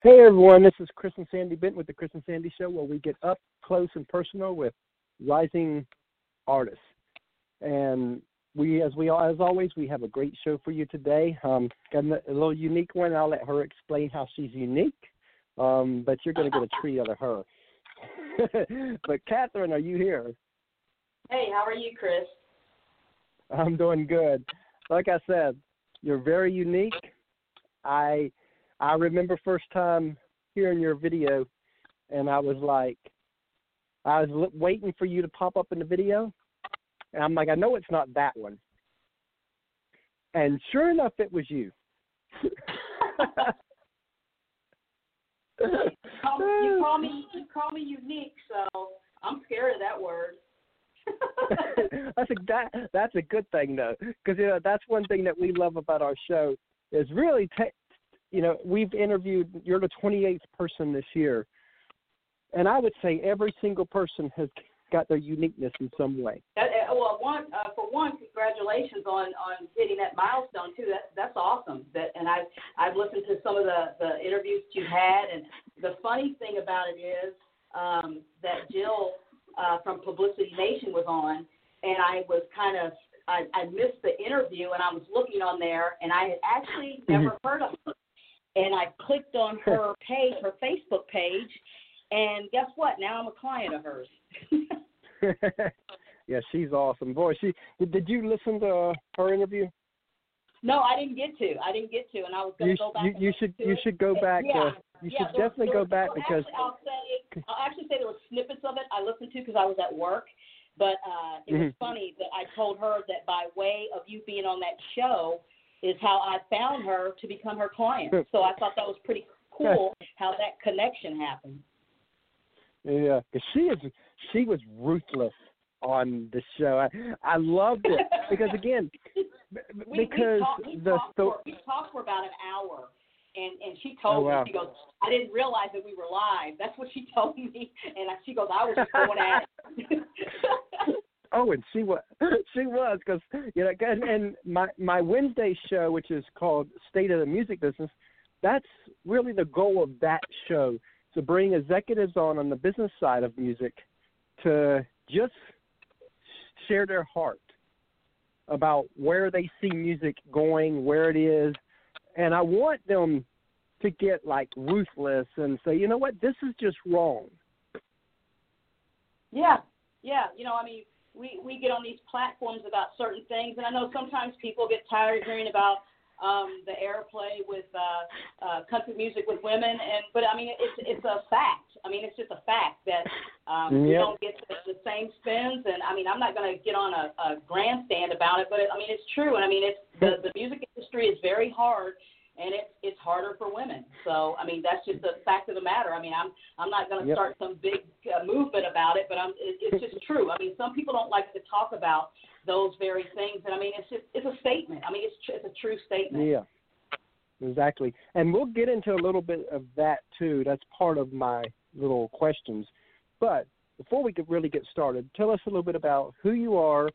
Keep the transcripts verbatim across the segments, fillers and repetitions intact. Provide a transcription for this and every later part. Hey everyone, this is Chris and Sandy Benton with the Chris and Sandy Show, where we get up close and personal with rising artists. And we, as we as always, we have a great show for you today. Um, got a little unique one. I'll let her explain how she's unique, um, but you're going to get a treat out of her. But Kathryn, are you here? Hey, how are you, Chris? I'm doing good. Like I said, you're very unique. I. I remember first time hearing your video, and I was like, I was waiting for you to pop up in the video, and I'm like, I know it's not that one. And sure enough, it was you. you, call, you, call me, you call me unique, so I'm scared of that word. that's, a, that, that's a good thing, though, because you know, that's one thing that we love about our show is really ta- You know, we've interviewed, you're the twenty-eighth person this year, and I would say every single person has got their uniqueness in some way. That, well, one, uh, for one, congratulations on, on hitting that milestone, too. That, that's awesome. That, and I've, I've listened to some of the, the interviews that you had, and the funny thing about it is um, that Jill uh, from Publicity Nation was on, and I was kind of, I, I missed the interview, and I was looking on there, and I had actually never heard of her. And I clicked on her page, her Facebook page, and guess what? Now I'm a client of hers. Yeah, she's awesome. Boy, she did you listen to her interview? No, I didn't get to. I didn't get to, and I was going to go back. You, you should you it. should go back. Yeah, to, you yeah, should there, definitely there, go back well, because actually, I'll, say it, I'll actually say there were snippets of it I listened to because I was at work. But uh, it mm-hmm. was funny that I told her that by way of you being on that show is how I found her to become her client. So I thought that was pretty cool how that connection happened. Yeah, because she is she was ruthless on the show. I, I loved it because again, because we, we talked, we the talked sto- for, we talked for about an hour, and and she told oh, wow. me she goes, I didn't realize that we were live. That's what she told me, and she goes, I was just going at it. Oh, and she was, she was, because you know, and my my Wednesday show, which is called State of the Music Business, that's really the goal of that show, to bring executives on on the business side of music, to just share their heart about where they see music going, where it is, and I want them to get like ruthless and say, you know what, this is just wrong. Yeah, yeah, you know, I mean. We we get on these platforms about certain things, and I know sometimes people get tired of hearing about um, the airplay with uh, uh, country music with women, and but I mean it's it's a fact. I mean it's just a fact that um, yep. we don't get the, the same spins, and I mean I'm not going to get on a, a grandstand about it, but I mean it's true, and I mean it's the, the music industry is very hard, and it's it's harder for women. So I mean that's just a fact of the matter. I mean I'm I'm not going to yep. start some big uh, movement about it, but I'm it, it's just true. I mean some people don't like to talk about those very things, and I mean it's just it's a statement. I mean it's tr- it's a true statement. Yeah, exactly. And we'll get into a little bit of that too. That's part of my little questions. But before we could really get started, tell us a little bit about who you are.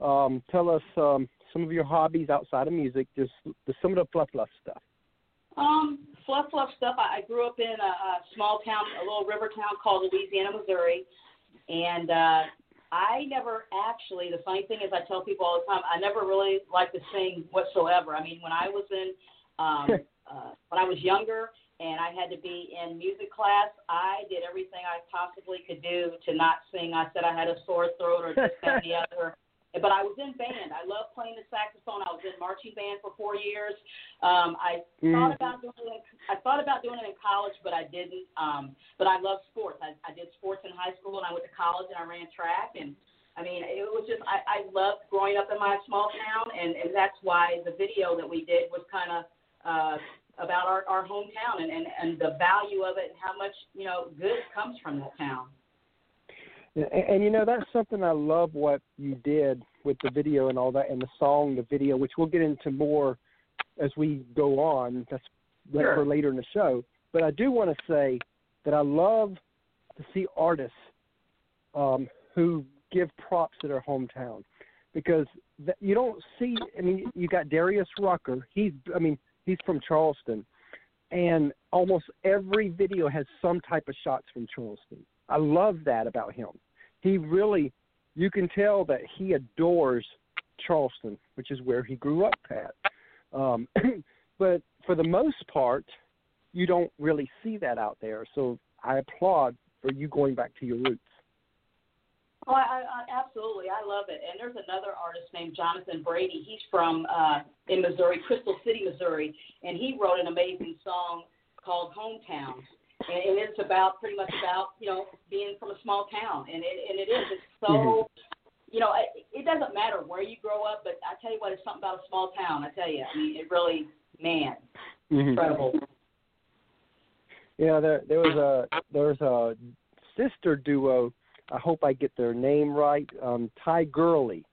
Um, tell us um, some of your hobbies outside of music. Just, just some of the fluff fluff stuff. Um, fluff, fluff stuff. I, I grew up in a, a small town, a little river town called Louisiana, Missouri, and uh, I never actually, the funny thing is I tell people all the time, I never really liked to sing whatsoever. I mean, when I was in, um, uh, when I was younger and I had to be in music class, I did everything I possibly could do to not sing. I said I had a sore throat or this and the other. But I was in band. I loved playing the saxophone. I was in marching band for four years. Um, I mm. thought about doing it. I thought about doing it in college, but I didn't. Um, but I loved sports. I, I did sports in high school, and I went to college, and I ran track. And I mean, it was just I, I loved growing up in my small town, and, and that's why the video that we did was kind of uh, about our, our hometown and, and, and the value of it and how much you know good comes from that town. And, and, you know, that's something I love what you did with the video and all that and the song, the video, which we'll get into more as we go on. That's sure. for later in the show. But I do want to say that I love to see artists um, who give props to their hometown because th- you don't see – I mean, you got Darius Rucker. He's, I mean, he's from Charleston. and almost every video has some type of shots from Charleston. I love that about him. He really, you can tell that he adores Charleston, which is where he grew up at. Um, but for the most part, you don't really see that out there. So I applaud for you going back to your roots. Oh, I, I, absolutely. I love it. And there's another artist named Jonathan Brady. He's from uh, in Missouri, Crystal City, Missouri, and he wrote an amazing song called Hometowns. And, and it's about pretty much about, you know, being from a small town. And it, and it is. It's so, mm-hmm. you know, it, it doesn't matter where you grow up, but I tell you what, it's something about a small town. I tell you, I mean, it really, man, mm-hmm. incredible. Yeah, there, there was a there was a sister duo. I hope I get their name right. Um, Ty Gurley,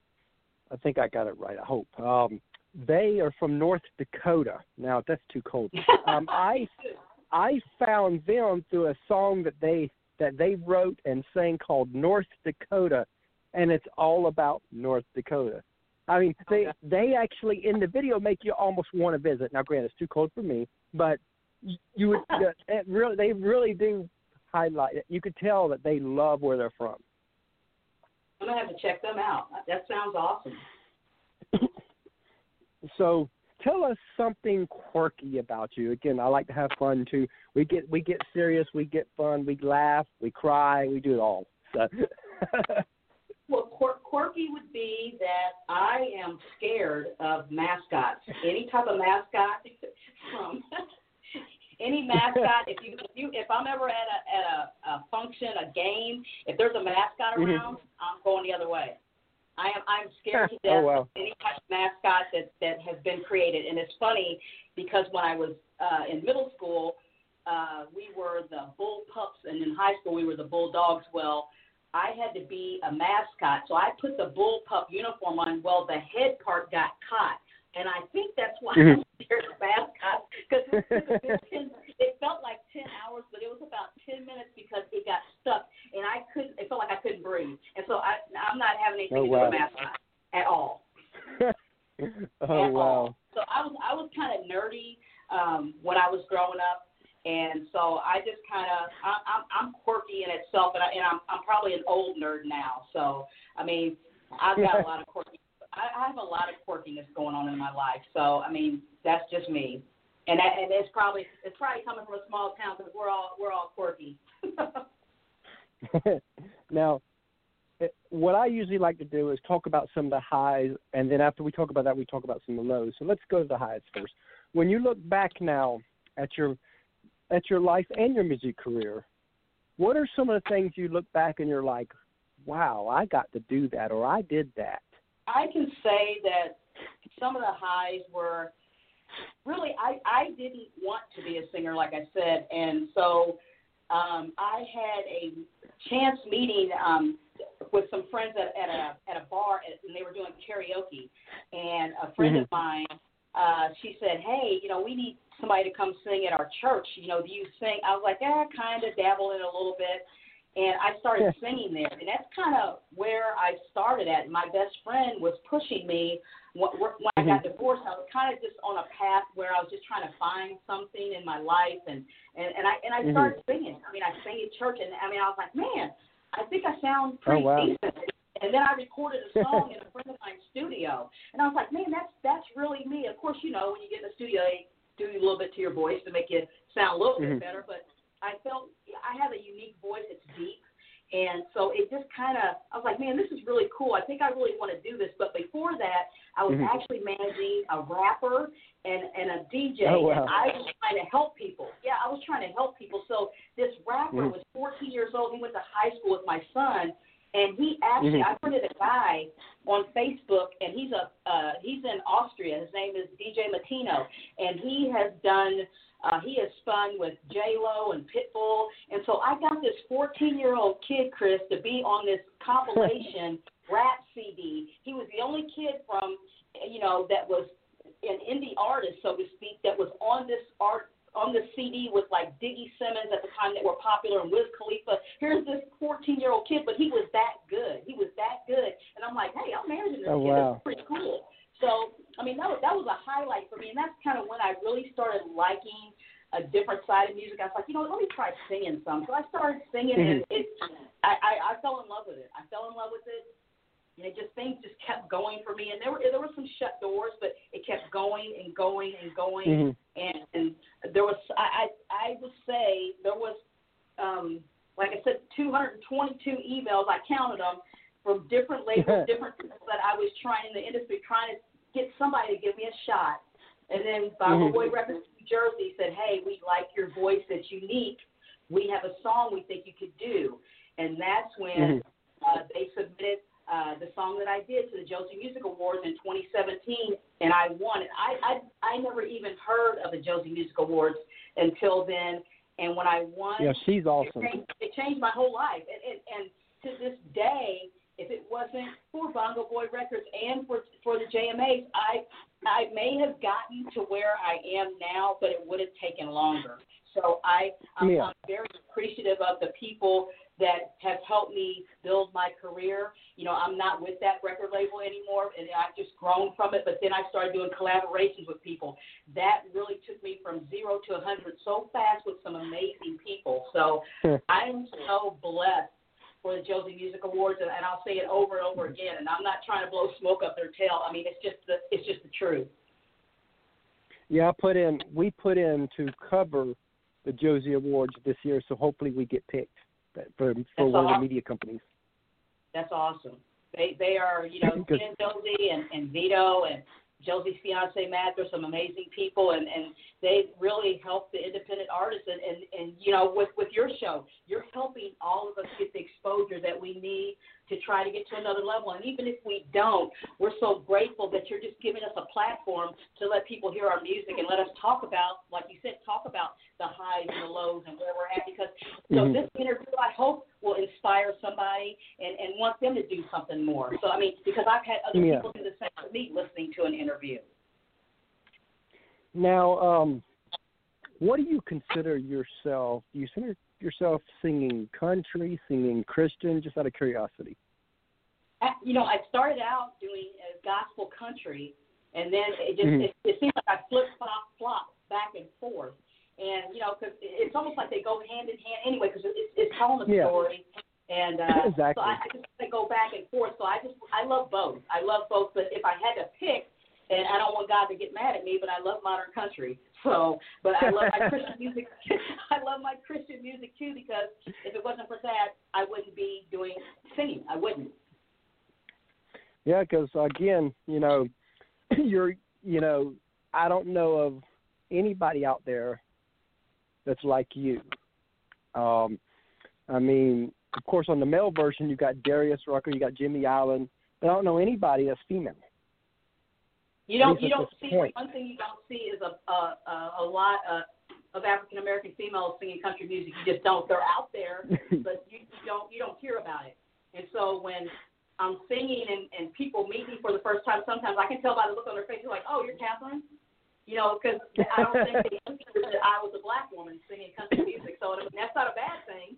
I think I got it right. I hope um, they are from North Dakota. Now that's too cold. Um, I I found them through a song that they that they wrote and sang called North Dakota, and it's all about North Dakota. I mean, they they actually in the video make you almost want to visit. Now, granted, it's too cold for me, but you would uh, it really, they really do highlight it. You could tell that they love where they're from. I'm going to have to check them out. That sounds awesome. So tell us something quirky about you. Again, I like to have fun, too. We get we get serious. We get fun. We laugh. We cry. We do it all. So. Well, quir- quirky would be that I am scared of mascots, any type of mascot from... Any mascot, if you if you if I'm ever at a at a, a function, a game, if there's a mascot around, mm-hmm. I'm going the other way. I am I'm scared to death oh, wow. of any type of mascot that, that has been created. And it's funny because when I was uh, in middle school, uh, we were the Bull Pups, and in high school we were the Bulldogs. Well, I had to be a mascot, so I put the Bull Pup uniform on. Well, the head part got caught. And I think that's why mm-hmm. I'm scared of mascots, because it, it, it, it felt like ten hours, but it was about ten minutes because it got stuck, and I couldn't. It felt like I couldn't breathe. And so I, I'm not having anything oh, wow. to do with mascots at all. oh, at wow. all. So I was I was kind of nerdy um, when I was growing up, and so I just kind of I'm I'm quirky in itself, and, I, and I'm I'm probably an old nerd now. So I mean, I've got a lot of quirky. I have a lot of quirkiness going on in my life, so I mean that's just me, and that, and it's probably it's probably coming from a small town because we're all we're all quirky. Now, it, what I usually like to do is talk about some of the highs, and then after we talk about that, we talk about some of the lows. So let's go to the highs first. When you look back now at your at your life and your music career, what are some of the things you look back and you're like, wow, I got to do that, or I did that? I can say that some of the highs were really I, I didn't want to be a singer, like I said, and so um, I had a chance meeting um, with some friends at, at a at a bar, and they were doing karaoke. And a friend mm-hmm. of mine, uh, she said, "Hey, you know, we need somebody to come sing at our church. You know, do you sing?" I was like, "Yeah, I kind of dabble in it a little bit." And I started singing there, and that's kind of where I started at. My best friend was pushing me. When I got divorced, I was kind of just on a path where I was just trying to find something in my life, and, and, and I and I started singing. I mean, I sang at church, and I mean, I was like, man, I think I sound pretty oh, wow. decent. And then I recorded a song in a friend of mine's studio, and I was like, man, that's that's really me. Of course, you know, when you get in the studio, they do a little bit to your voice to make you sound a little mm-hmm. bit better, but I felt I have a unique voice. It's deep. And so it just kind of, I was like, man, this is really cool. I think I really want to do this. But before that, I was mm-hmm. actually managing a rapper and, and a D J. Oh, wow. And I was trying to help people. Yeah, I was trying to help people. So this rapper mm-hmm. was fourteen years old. He went to high school with my son. And he actually, mm-hmm. I put a guy on Facebook, and he's a uh, he's in Austria. His name is D J Matino, and he has done, uh, he has spun with J Lo and Pitbull. And so I got this fourteen-year-old kid, Chris, to be on this compilation rap C D. He was the only kid from, you know, that was an indie artist, so to speak, that was on this art. on the C D with, like, Diggy Simmons at the time that were popular and Wiz Khalifa. Here's this fourteen-year-old kid, but he was that good. He was that good. And I'm like, hey, I'm married to this oh, kid. Wow. That's pretty cool. So, I mean, that was, that was a highlight for me, and that's kind of when I really started liking a different side of music. I was like, you know, let me try singing some. So I started singing, and it, I, I, I fell in love with it. I fell in love with it. And it just things just kept going for me, and there were there were some shut doors, but it kept going and going and going, mm-hmm. and, and there was I, I I would say there was um, like I said two hundred twenty-two emails, I counted them, from different labels, different people that I was trying in the industry, trying to get somebody to give me a shot, and then Bongo Boy Records, New Jersey said, hey, we like your voice, it's unique, we have a song we think you could do, and that's when mm-hmm. uh, they submitted. Uh, the song that I did to the Josie Music Awards in twenty seventeen, and I won it. I, I I never even heard of the Josie Music Awards until then, and when I won, yeah, she's awesome. It changed, it changed my whole life, and, and and to this day, if it wasn't for Bongo Boy Records and for for the J M As, I I may have gotten to where I am now, but it would have taken longer. So I I'm, yeah. I'm very appreciative of the people that has helped me build my career. You know, I'm not with that record label anymore, and I've just grown from it, but then I started doing collaborations with people. That really took me from zero to one hundred so fast with some amazing people. So sure. I'm so blessed for the Josie Music Awards, and, and I'll say it over and over again, and I'm not trying to blow smoke up their tail. I mean, it's just the, it's just the truth. Yeah, I put in, we put in to cover the Josie Awards this year, so hopefully we get picked. For, for one awesome. of the media companies. That's awesome. They they are, you know, Ken Josie and, and Vito and Josie's fiance Matt. They're some amazing people, and, and they really help the independent artists. And, and, and you know, with, with your show, you're helping all of us get the exposure that we need to try to get to another level. And even if we don't, we're so grateful that you're just giving us a platform to let people hear our music and let us talk about, like you said, talk about the highs and the lows and where we're at. Because so mm-hmm. this interview, I hope, will inspire somebody and, and want them to do something more. So, I mean, because I've had other yeah. people do the same with me listening to an interview. Now, um, what do you consider yourself? Do you consider yourself singing country, singing Christian, just out of curiosity? You know, I started out doing a gospel country, and then it just mm-hmm. it, it seems like I flip flop flop back and forth, and you know, because it's almost like they go hand in hand anyway, because it's, it's telling a yeah. story, and uh, exactly. so I, I just I go back and forth. So I just I love both. I love both, but if I had to pick. And I don't want God to get mad at me, but I love modern country. So, but I love my Christian music. I love my Christian music too, because if it wasn't for that, I wouldn't be doing singing. I wouldn't. Yeah, because again, you know, you're, you know, I don't know of anybody out there that's like you. Um, I mean, of course, on the male version, you got Darius Rucker, you got Jimmy Allen, but I don't know anybody that's female. You don't. You don't see. Point. One thing you don't see is a a, a lot of, of African American females singing country music. You just don't. They're out there, but you, you don't. You don't hear about it. And so when I'm singing and, and people meet me for the first time, sometimes I can tell by the look on their face. They're like, "Oh, you're Kathryn," you know, because I don't think they knew that I was a black woman singing country music. So I mean, that's not a bad thing.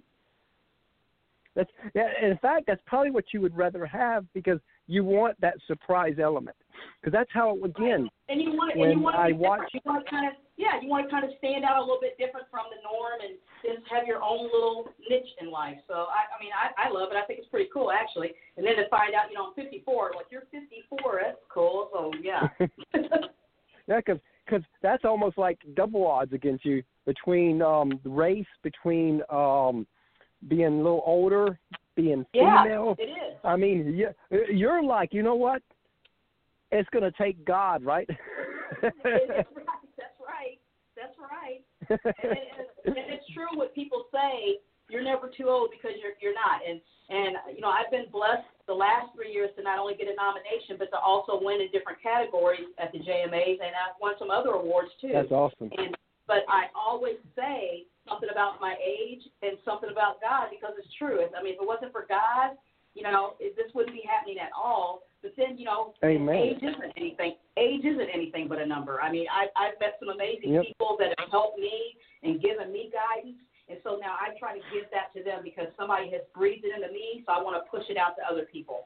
That's yeah. In fact, that's probably what you would rather have, because you want that surprise element. Because that's how, again, and you want to, when and you want to I watch, you want to kind of, yeah, you want to kind of stand out a little bit different from the norm and just have your own little niche in life. So I, I mean, I, I love it. I think it's pretty cool, actually. And then to find out, you know, I'm fifty-four. Like, you're fifty-four. That's cool. So yeah. Yeah, because because that's almost like double odds against you between um, race, between um, being a little older, being female. Yeah, it is. I mean, you, you're like, you know what? It's going to take God, right? That's right. That's right. That's right. And, and, and it's true what people say, you're never too old because you're you're not. And, and, you know, I've been blessed the last three years to not only get a nomination, but to also win in different categories at the J M As, and I've won some other awards, too. That's awesome. And, but I always say something about my age and something about God, because it's true. I mean, if it wasn't for God, you know, it, this wouldn't be happening at all. But then, you know, Amen. age isn't anything. Age isn't anything but a number. I mean, I, I've met some amazing yep. people that have helped me and given me guidance, and so now I try to give that to them, because somebody has breathed it into me, so I want to push it out to other people.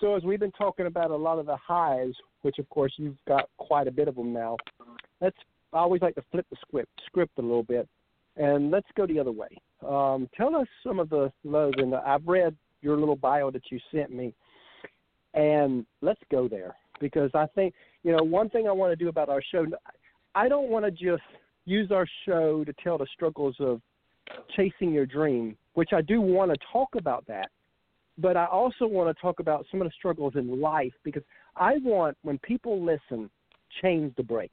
So as we've been talking about a lot of the highs, which, of course, you've got quite a bit of them now, let's I always like to flip the script, script a little bit, and let's go the other way. Um, tell us some of the lows, and I've read your little bio that you sent me, and let's go there, because I think, you know, one thing I want to do about our show, I don't want to just use our show to tell the struggles of chasing your dream, which I do want to talk about that, but I also want to talk about some of the struggles in life, because I want, when people listen, change the break.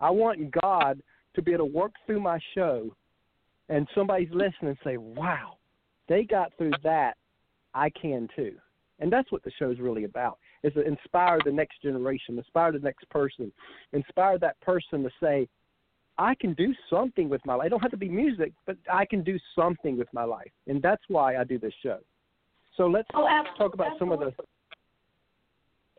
I want God to be able to work through my show, and somebody's listening and say, wow, they got through that, I can too. And that's what the show's really about, is to inspire the next generation, inspire the next person, inspire that person to say, I can do something with my life. I don't have to be music, but I can do something with my life. And that's why I do this show. So let's oh, talk about absolutely. some of the...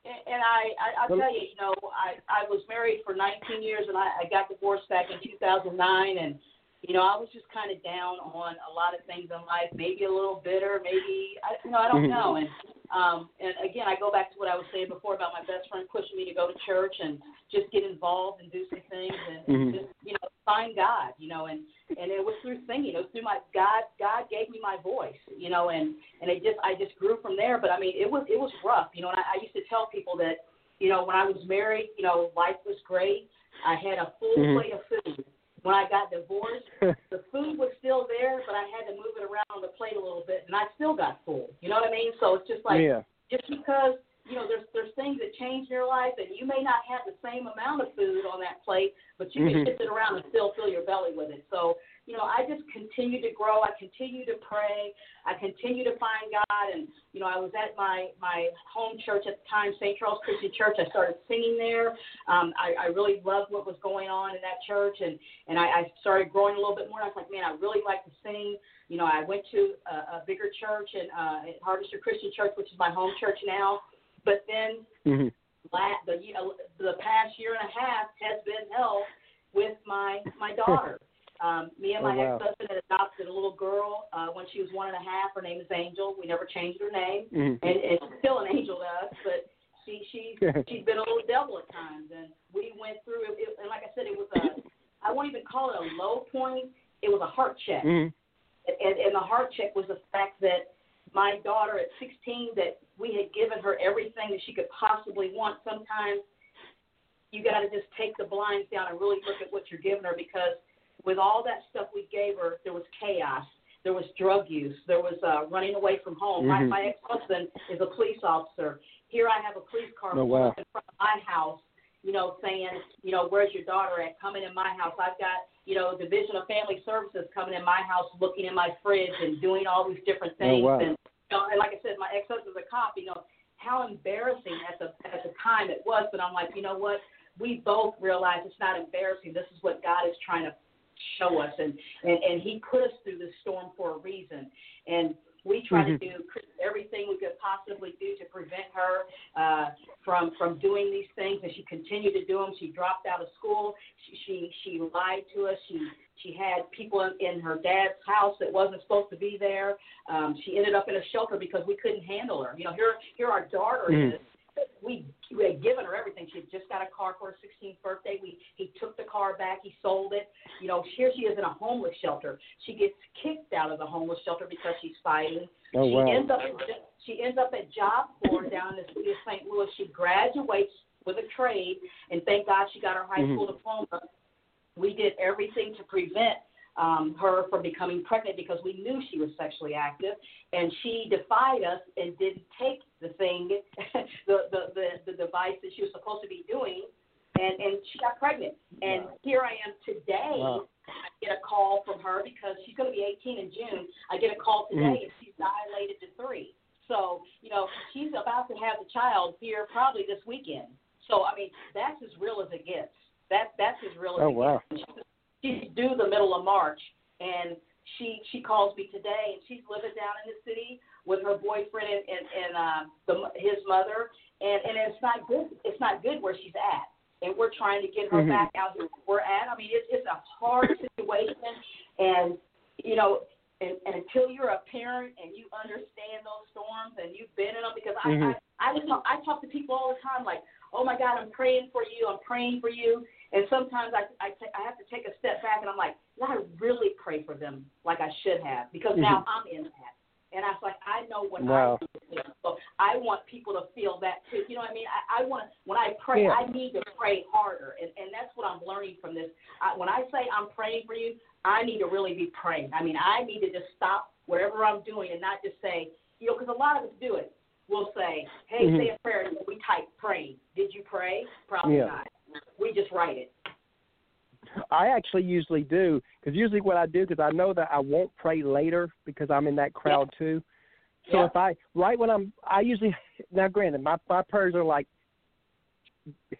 And I, I, I'll tell you, you know, I, I was married for nineteen years, and I, I got divorced back in two thousand nine. And, you know, I was just kind of down on a lot of things in life, maybe a little bitter, maybe, I, you know, I don't know. And, um, and, again, I go back to what I was saying before about my best friend pushing me to go to church and just get involved and do some things and, mm-hmm. and just, you know, find God, you know. And, and it was through singing. It was through my God. God gave me my voice, you know, and, and it just I just grew from there. But, I mean, it was it was rough, you know, and I, I used to tell people that, you know, when I was married, you know, life was great. I had a full mm-hmm. plate of food. When I got divorced, the food was still there, but I had to move it around on the plate a little bit, and I still got full. You know what I mean? So it's just like, yeah. just because, you know, there's there's things that change in your life, and you may not have the same amount of food on that plate, but you mm-hmm. can shift it around and still fill your belly with it. So, you know, I just continue to grow. I continue to pray. I continue to find God. And, you know, I was at my, my home church at the time, Saint Charles Christian Church. I started singing there. Um, I, I really loved what was going on in that church. And, and I, I started growing a little bit more. And I was like, man, I really like to sing. You know, I went to a, a bigger church, and uh, at Harvester Christian Church, which is my home church now. But then mm-hmm. la- the, you know, the past year and a half has been hell with my, my daughter. Um, me and my oh, wow. ex-husband had adopted a little girl uh, when she was one and a half. Her name is Angel. We never changed her name, mm-hmm. and it's still an angel to us, but she, she, she's been a little devil at times, and we went through it, it, and like I said, it was a, I won't even call it a low point, it was a heart check, mm-hmm. and, and the heart check was the fact that my daughter at sixteen, that we had given her everything that she could possibly want. Sometimes you got to just take the blinds down and really look at what you're giving her, because with all that stuff we gave her, there was chaos, there was drug use, there was uh, running away from home. Mm-hmm. My, my ex-husband is a police officer. Here I have a police car oh, wow. in front of my house, you know, saying, you know, where's your daughter at? Coming in my house. I've got, you know, Division of Family Services coming in my house, looking in my fridge and doing all these different things. Oh, wow. And, you know, and like I said, my ex-husband's a cop. You know, how embarrassing at the at the time it was. But I'm like, you know what? We both realize it's not embarrassing. This is what God is trying to show us, and, and, and he put us through this storm for a reason, and we try mm-hmm. to do everything we could possibly do to prevent her uh, from from doing these things, and she continued to do them. She dropped out of school. She she, she lied to us. She she had people in, in her dad's house that wasn't supposed to be there. Um, she ended up in a shelter because we couldn't handle her. You know, here here our daughter mm. is. We, we had given her everything. She had just got a car for her sixteenth birthday. We He took the car back. He sold it. You know, here she is in a homeless shelter. She gets kicked out of the homeless shelter because she's fighting. Oh, she, wow. ends up at, she ends up at Job Corps down in the city of Saint Louis. She graduates with a trade, and thank God she got her high mm-hmm. school diploma. We did everything to prevent um, her from becoming pregnant because we knew she was sexually active, and she defied us and didn't take the thing, the, the, the, the device that she was supposed to be doing, and, and she got pregnant. And wow. here I am today. Wow. I get a call from her because she's going to be eighteen in June. I get a call today, mm-hmm. and she's dilated to three. So, you know, she's about to have the child here probably this weekend. So, I mean, that's as real as it gets. That, that's as real as oh, it wow. gets. She's due the middle of March, and she she calls me today, and she's living down in the city with her boyfriend and, and, and uh, the, his mother, and, and it's not good. It's not good where she's at, and we're trying to get her mm-hmm. back out here where we're at. I mean, it's, it's a hard situation, and, you know, and, and until you're a parent and you understand those storms and you've been in them, because I, mm-hmm. I, I, I, talk, I talk to people all the time like, oh, my God, I'm praying for you, I'm praying for you. And sometimes I, I, t- I have to take a step back and I'm like, did I really pray for them like I should have? Because mm-hmm. now I'm in that. And I was like, I know what wow. I do. So I want people to feel that too. You know what I mean? I, I want to, when I pray, yeah. I need to pray harder. And, and that's what I'm learning from this. I, when I say I'm praying for you, I need to really be praying. I mean, I need to just stop whatever I'm doing and not just say, you know, because a lot of us do it. We'll say, hey, mm-hmm. say a prayer. And we type praying. Did you pray? Probably yeah. not. We just write it. I actually usually do, because usually what I do, because I know that I won't pray later because I'm in that crowd yeah. too. So yeah. if I, right when I'm, I usually, now granted, my, my prayers are like,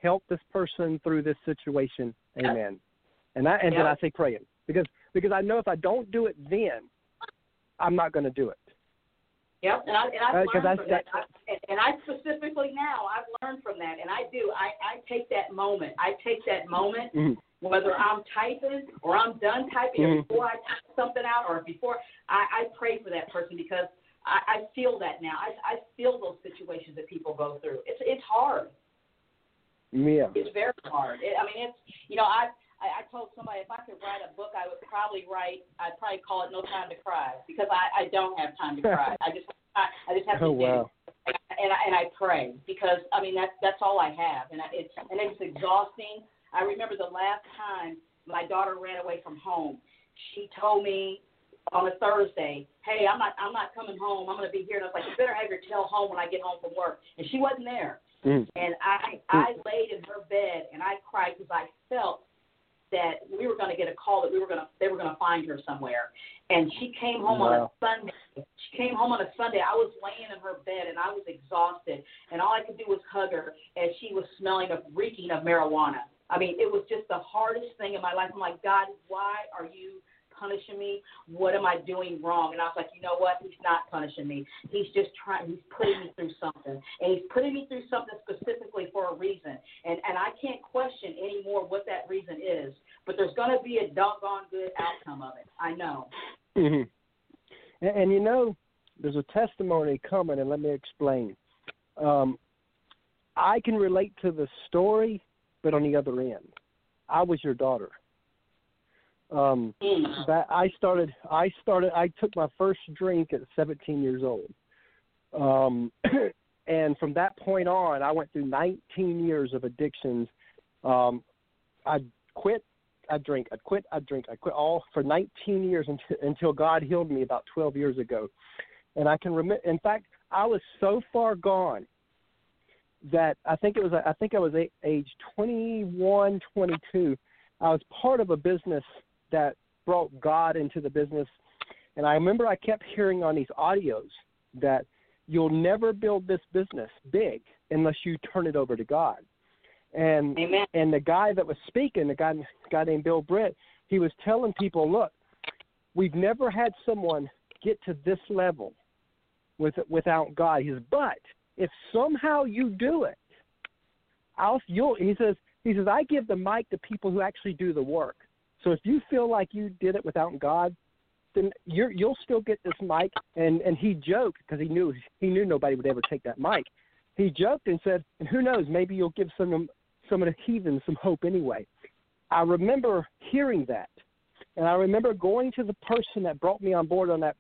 help this person through this situation. Amen. And I and yeah. then I say pray it, because, because I know if I don't do it then, I'm not going to do it. Yep, and, I, and I've learned uh, I, from that. I, and I specifically now, I've learned from that, and I do. I, I take that moment. I take that moment, mm-hmm. whether I'm typing or I'm done typing mm-hmm. or before I type something out or before, I, I pray for that person because I, I feel that now. I, I feel those situations that people go through. It's it's hard. Yeah. It's very hard. It, I mean, it's, you know, I, I, I told somebody if I could write a book, I would probably write, I'd probably call it No Time to Cry, because I, I don't have time to cry. I just I, I just have to oh, wow. and, and, I, and I pray, because, I mean, that, that's all I have. And I, it's, and it's exhausting. I remember the last time my daughter ran away from home. She told me on a Thursday, hey, I'm not I'm not coming home. I'm going to be here. And I was like, you better have your tail home when I get home from work. And she wasn't there. Mm. And I, I laid in her bed, and I cried because I felt that we were going to get a call that we were going to, they were going to find her somewhere. And she came home wow. on a Sunday. She came home on a Sunday. I was laying in her bed, and I was exhausted. And all I could do was hug her, and she was smelling of, reeking of marijuana. I mean, it was just the hardest thing in my life. I'm like, God, why are you punishing me? What am I doing wrong? And I was like, you know what? He's not punishing me. He's just trying, he's putting me through something. And he's putting me through something specifically for a reason. And and I can't question anymore what that reason is. But there's going to be a doggone good outcome of it. I know. Mm-hmm. And, and, you know, there's a testimony coming, and let me explain. Um, I can relate to the story, but on the other end, I was your daughter. Um, that I started, I started, I took my first drink at seventeen years old. Um, and from that point on, I went through nineteen years of addictions. Um, I quit, I drink, I quit, I drink, I quit all for nineteen years until, until God healed me about twelve years ago. And I can remember, in fact, I was so far gone that I think it was, I think I was age twenty-one, twenty-two. I was part of a business that brought God into the business. And I remember I kept hearing on these audios that you'll never build this business big unless you turn it over to God. And Amen. And the guy that was speaking, the guy, guy named Bill Britt, he was telling people, look, we've never had someone get to this level with, without God. He says, but if somehow you do it, I'll, you'll, he says, He says, I give the mic to people who actually do the work. So if you feel like you did it without God, then you're, you'll still get this mic. And, and he joked, because he knew he knew nobody would ever take that mic. He joked and said, and who knows, maybe you'll give some, some of the heathens some hope anyway. I remember hearing that. And I remember going to the person that brought me on board on that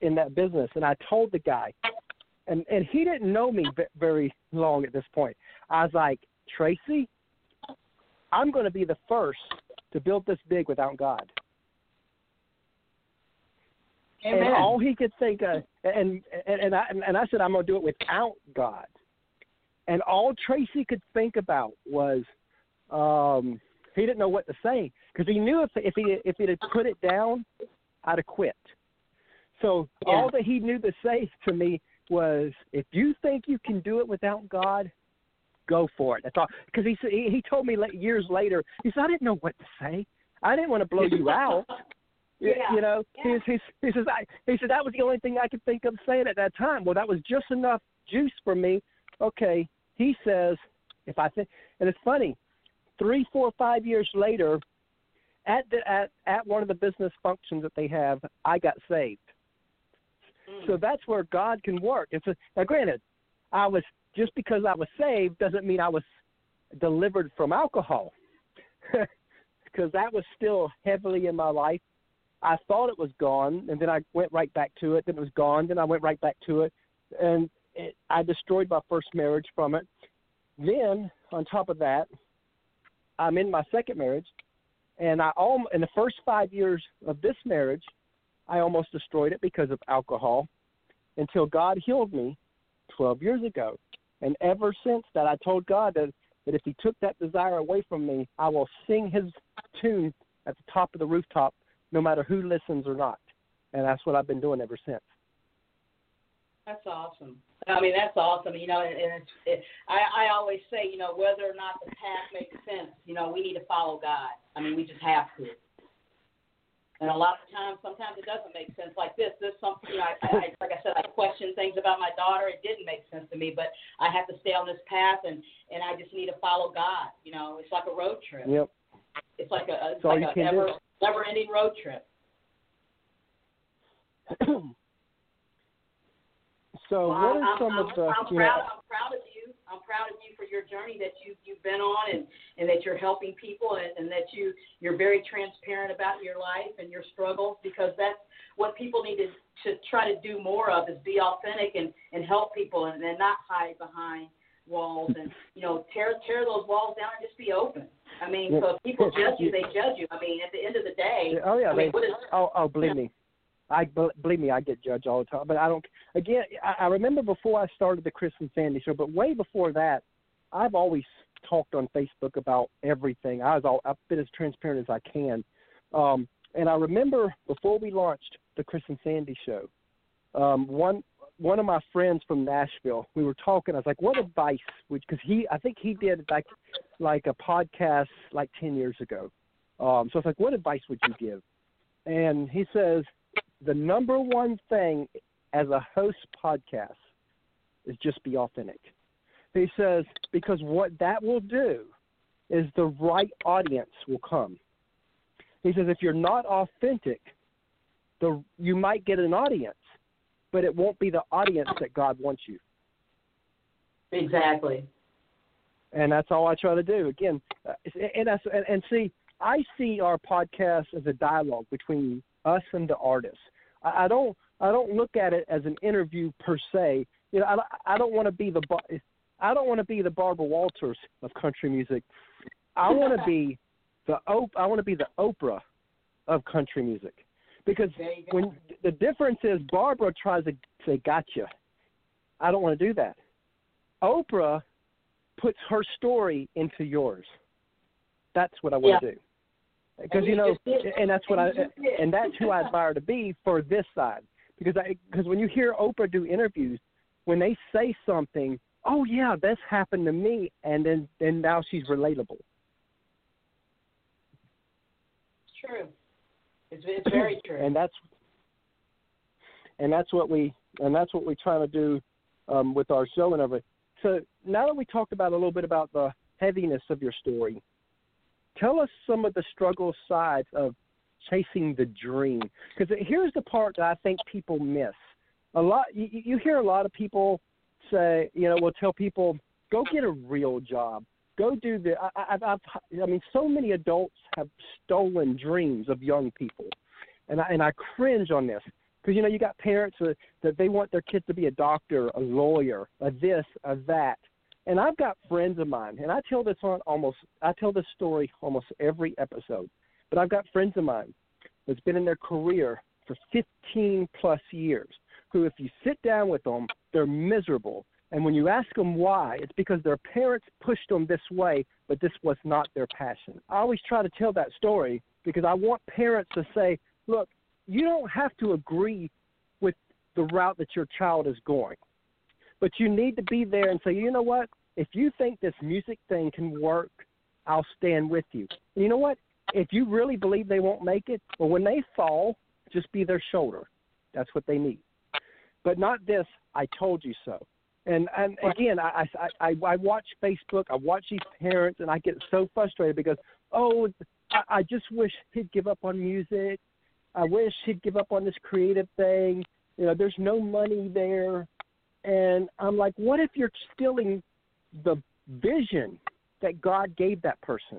in that business, and I told the guy. And, and he didn't know me very long at this point. I was like, Tracy, I'm going to be the first to build this big without God. Amen. And all he could think of, and, and, and, I, and I said, I'm going to do it without God. And all Tracy could think about was um, he didn't know what to say, because he knew if, if, he, if he had put it down, I'd have quit. So yeah. all that he knew to say to me was, if you think you can do it without God, go for it. That's all. Because he he told me years later, he said, I didn't know what to say. I didn't want to blow you out. yeah. You know, yeah. he, he, he says, I, he said, that was the only thing I could think of saying at that time. Well, that was just enough juice for me. Okay. He says, if I think, and it's funny, three, four, five years later, at the, at, at one of the business functions that they have, I got saved. Mm. So that's where God can work. It's a, now granted, I was, just because I was saved doesn't mean I was delivered from alcohol. because that was still heavily in my life. I thought it was gone, and then I went right back to it. Then it was gone. Then I went right back to it, and it, I destroyed my first marriage from it. Then, on top of that, I'm in my second marriage, and I al- in the first five years of this marriage, I almost destroyed it because of alcohol until God healed me twelve years ago. And ever since that, I told God that, that if he took that desire away from me, I will sing his tune at the top of the rooftop, no matter who listens or not. And that's what I've been doing ever since. That's awesome. I mean, that's awesome. You know, and it's, it, I, I always say, you know, whether or not the path makes sense, you know, we need to follow God. I mean, we just have to. And a lot of times, sometimes it doesn't make sense. Like this, this something, you know, I, I, like I said, I question things about my daughter. It didn't make sense to me, but I have to stay on this path, and, and I just need to follow God. You know, it's like a road trip. Yep. It's like a it's like an ever, never-ending road trip. So well, what are some I'm, of the? I'm, I'm, proud, I'm proud of you. I'm proud of you for your journey that you you've been on, and, and that you're helping people, and, and that you you're very transparent about your life and your struggles, because that's what people need to, to try to do more of, is be authentic and, and help people, and, and not hide behind walls, and you know tear tear those walls down and just be open. I mean, yeah. So if people judge you, they judge you. I mean, at the end of the day, oh yeah, I mean, they, what is, oh, oh believe me. I believe me, I get judged all the time, but I don't. Again, I, I remember before I started the Chris and Sandy Show, but way before that, I've always talked on Facebook about everything. I was all, I've been as transparent as I can, um, and I remember before we launched the Chris and Sandy Show, um, one one of my friends from Nashville, we were talking. I was like, "What advice would?" Because he, I think he did like like a podcast like ten years ago. Um, so I was like, "What advice would you give?" And he says, the number one thing as a host podcast is just be authentic. He says, because what that will do is the right audience will come. He says, if you're not authentic, the you might get an audience, but it won't be the audience that God wants you. Exactly. And that's all I try to do. Again, and, I, and see, I see our podcast as a dialogue between us and the artists. I, I don't. I don't look at it as an interview per se. You know, I, I don't want to be the. I don't want to be the Barbara Walters of country music. I want to be the. I want to be the Oprah of country music, because when the difference is Barbara tries to say gotcha. I don't want to do that. Oprah puts her story into yours. That's what I want to yeah. do. Because, you know, and that's what I, and that's who I aspire to be for this side. Because I, because when you hear Oprah do interviews, when they say something, oh yeah, this happened to me, and then and now she's relatable. It's true. It's, it's very true. And that's, and that's what we, and that's what we're trying to do um, with our show and everything. So now that we talked about a little bit about the heaviness of your story, tell us some of the struggle sides of chasing the dream, because here's the part that I think people miss. A lot, you, you hear a lot of people say, you know, we'll tell people, go get a real job, go do this. I, I, I mean, so many adults have stolen dreams of young people, and I, and I cringe on this, because you know you got parents that, that they want their kids to be a doctor, a lawyer, a this, a that. And I've got friends of mine, and I tell this on almost, I tell this story almost every episode, but I've got friends of mine that's been in their career for fifteen plus years, who if you sit down with them, they're miserable. And when you ask them why, it's because their parents pushed them this way, but this was not their passion. I always try to tell that story because I want parents to say, look, you don't have to agree with the route that your child is going. But you need to be there and say, you know what? If you think this music thing can work, I'll stand with you. And you know what? If you really believe they won't make it, well, when they fall, just be their shoulder. That's what they need. But not this, I told you so. And, and again, I, I, I, I watch Facebook, I watch these parents, and I get so frustrated because, oh, I, I just wish he'd give up on music. I wish he'd give up on this creative thing. You know, there's no money there. And I'm like, what if you're stealing the vision that God gave that person?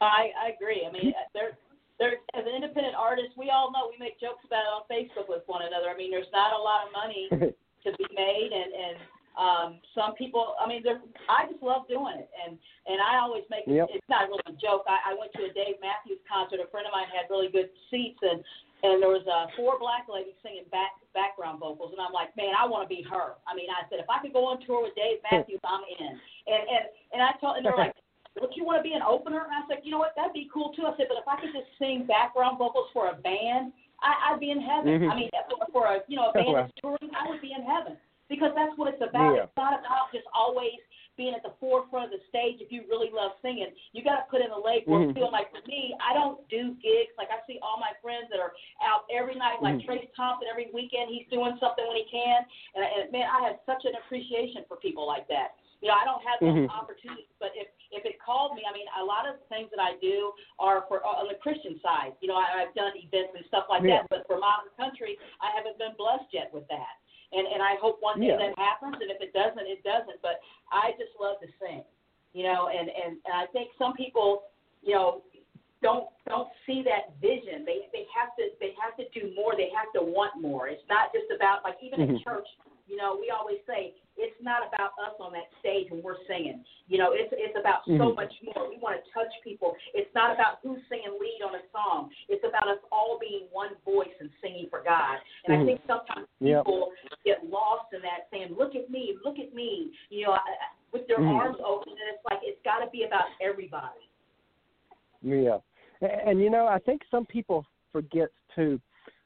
I, I agree. I mean, there, there, as an independent artist, we all know, we make jokes about it on Facebook with one another. I mean, there's not a lot of money to be made, and, and um, some people, I mean, I just love doing it, and, and I always make, yep. It's not really a joke. I, I went to a Dave Matthews concert. A friend of mine had really good seats, and, and there was uh, four black ladies singing back, background vocals, and I'm like, man, I want to be her. I mean, I said, if I could go on tour with Dave Matthews, I'm in. And and, and I told, and they're like, would you want to be an opener? And I said, you know what, that'd be cool too. I said, but if I could just sing background vocals for a band, I, I'd be in heaven. Mm-hmm. I mean, for a you know a band oh, wow. that's touring, I would be in heaven, because that's what it's about. Yeah. It's not about just always being at the forefront of the stage. If you really love singing, you got to put in the legwork. Mm-hmm. Feel like for me, I don't do gigs. Like I see all my friends that are out every night, like mm-hmm. Trace Thompson. Every weekend, he's doing something when he can. And, and man, I have such an appreciation for people like that. You know, I don't have those mm-hmm. opportunities, but if, if it called me, I mean, a lot of the things that I do are for uh, on the Christian side. You know, I, I've done events and stuff like yeah. that, but for my country, I haven't been blessed yet with that. And and I hope one day yeah. that happens, and if it doesn't, it doesn't. But I just love to sing, you know, and, and, and I think some people, you know, don't don't see that vision. They they have to they have to do more. They have to want more. It's not just about, like, even mm-hmm. in church, you know, we always say, it's not about us on that stage when we're singing. You know, it's it's about mm-hmm. so much more. We want to touch people. It's not about who's singing lead on a song. It's about us all being one voice and singing for God. And mm-hmm. I think sometimes people yep. get lost in that, saying, look at me, look at me, you know, with their mm-hmm. arms open. And it's like, it's got to be about everybody. Yeah. And, you know, I think some people forget, too.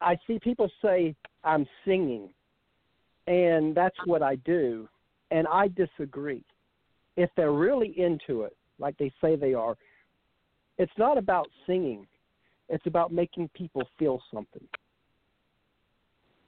I see people say, I'm singing, and that's what I do, and I disagree. If they're really into it, like they say they are, it's not about singing. It's about making people feel something.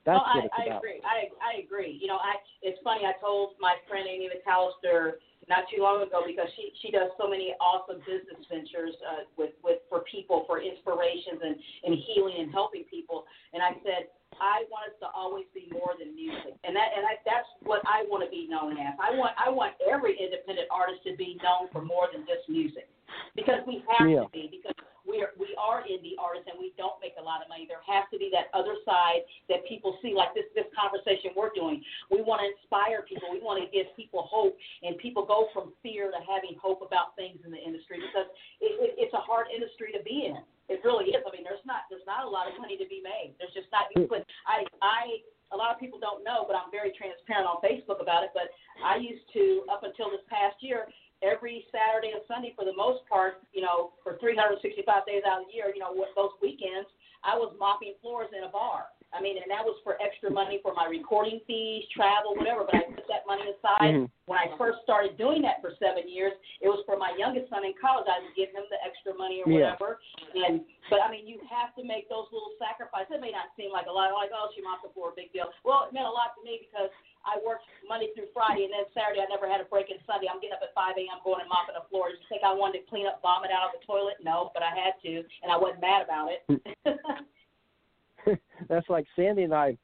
That's well, what it's I, I about. Agree. I, I agree. You know, I, it's funny. I told my friend Amy McAllister not too long ago, because she, she does so many awesome business ventures uh, with, with for people, for inspirations and, and healing and helping people. And I said, I want us to always be more than music, and that and I, that's what I want to be known as. I want I want every independent artist to be known for more than just music, because we have yeah. to be, because we are we are indie artists and we don't make a lot of money. There has to be that other side that people see, like this this conversation we're doing. We want to inspire people. We want to give people hope, and people go from fear to having hope about things in the industry, because it, it, it's a hard industry to be in. It really is. I mean, there's not there's not a lot of money to be made. There's just not. You put, I I a lot of people don't know, but I'm very transparent on Facebook about it. But I used to, up until this past year, every Saturday and Sunday for the most part, you know, for three hundred sixty-five days out of the year, you know, with those weekends, I was mopping floors in a bar. I mean, and that was for extra money for my recording fees, travel, whatever, but I put that money aside. Mm-hmm. When I first started doing that for seven years, it was for my youngest son in college. I would give him the extra money or whatever. Yeah. And But, I mean, you have to make those little sacrifices. It may not seem like a lot. Like, oh, she mopped the floor, big deal. Well, it meant a lot to me, because I worked Monday through Friday, and then Saturday I never had a break, and Sunday I'm getting up at five a.m. going and mopping the floor. Did you think I wanted to clean up vomit out of the toilet? No, but I had to, and I wasn't mad about it. That's like Sandy and I,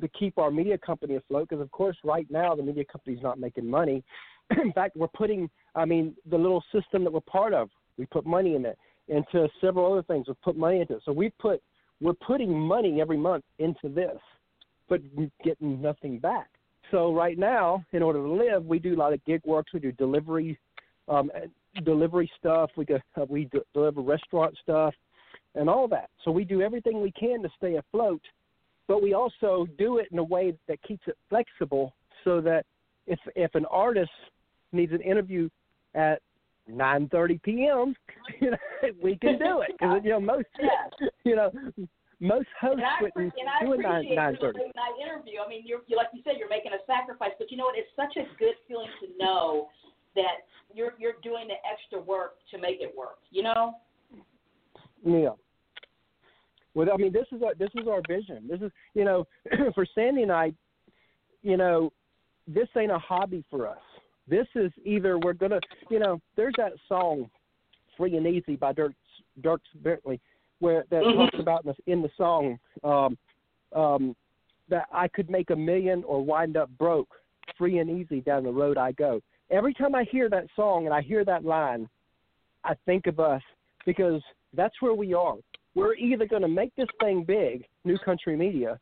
to keep our media company afloat, because, of course, right now the media company's not making money. In fact, we're putting, I mean, the little system that we're part of, we put money in it, into several other things. We've put money into it. So we put, we're putting money every month into this, but we're getting nothing back. So right now, in order to live, we do a lot of gig works. We do delivery um, delivery stuff. We, go, we do, deliver restaurant stuff. And all that. So we do everything we can to stay afloat, but we also do it in a way that keeps it flexible, so that if if an artist needs an interview at nine thirty p.m., you know, we can do it. Because, you know, most yeah. you know most hosts wouldn't do a nine nine thirty. And I interview. I mean, you're, you're like you said, you're making a sacrifice, but you know what? It's such a good feeling to know that you're you're doing the extra work to make it work. You know. Yeah. Well, I mean, this is our, this is our vision. This is, you know, for Sandy and I, you know, this ain't a hobby for us. This is either we're gonna, you know, there's that song "Free and Easy" by Dirk Dirk Bentley, where that mm-hmm. talks about in the, in the song um, um, that I could make a million or wind up broke. Free and easy down the road I go. Every time I hear that song and I hear that line, I think of us, because that's where we are. We're either going to make this thing big, New Country Media,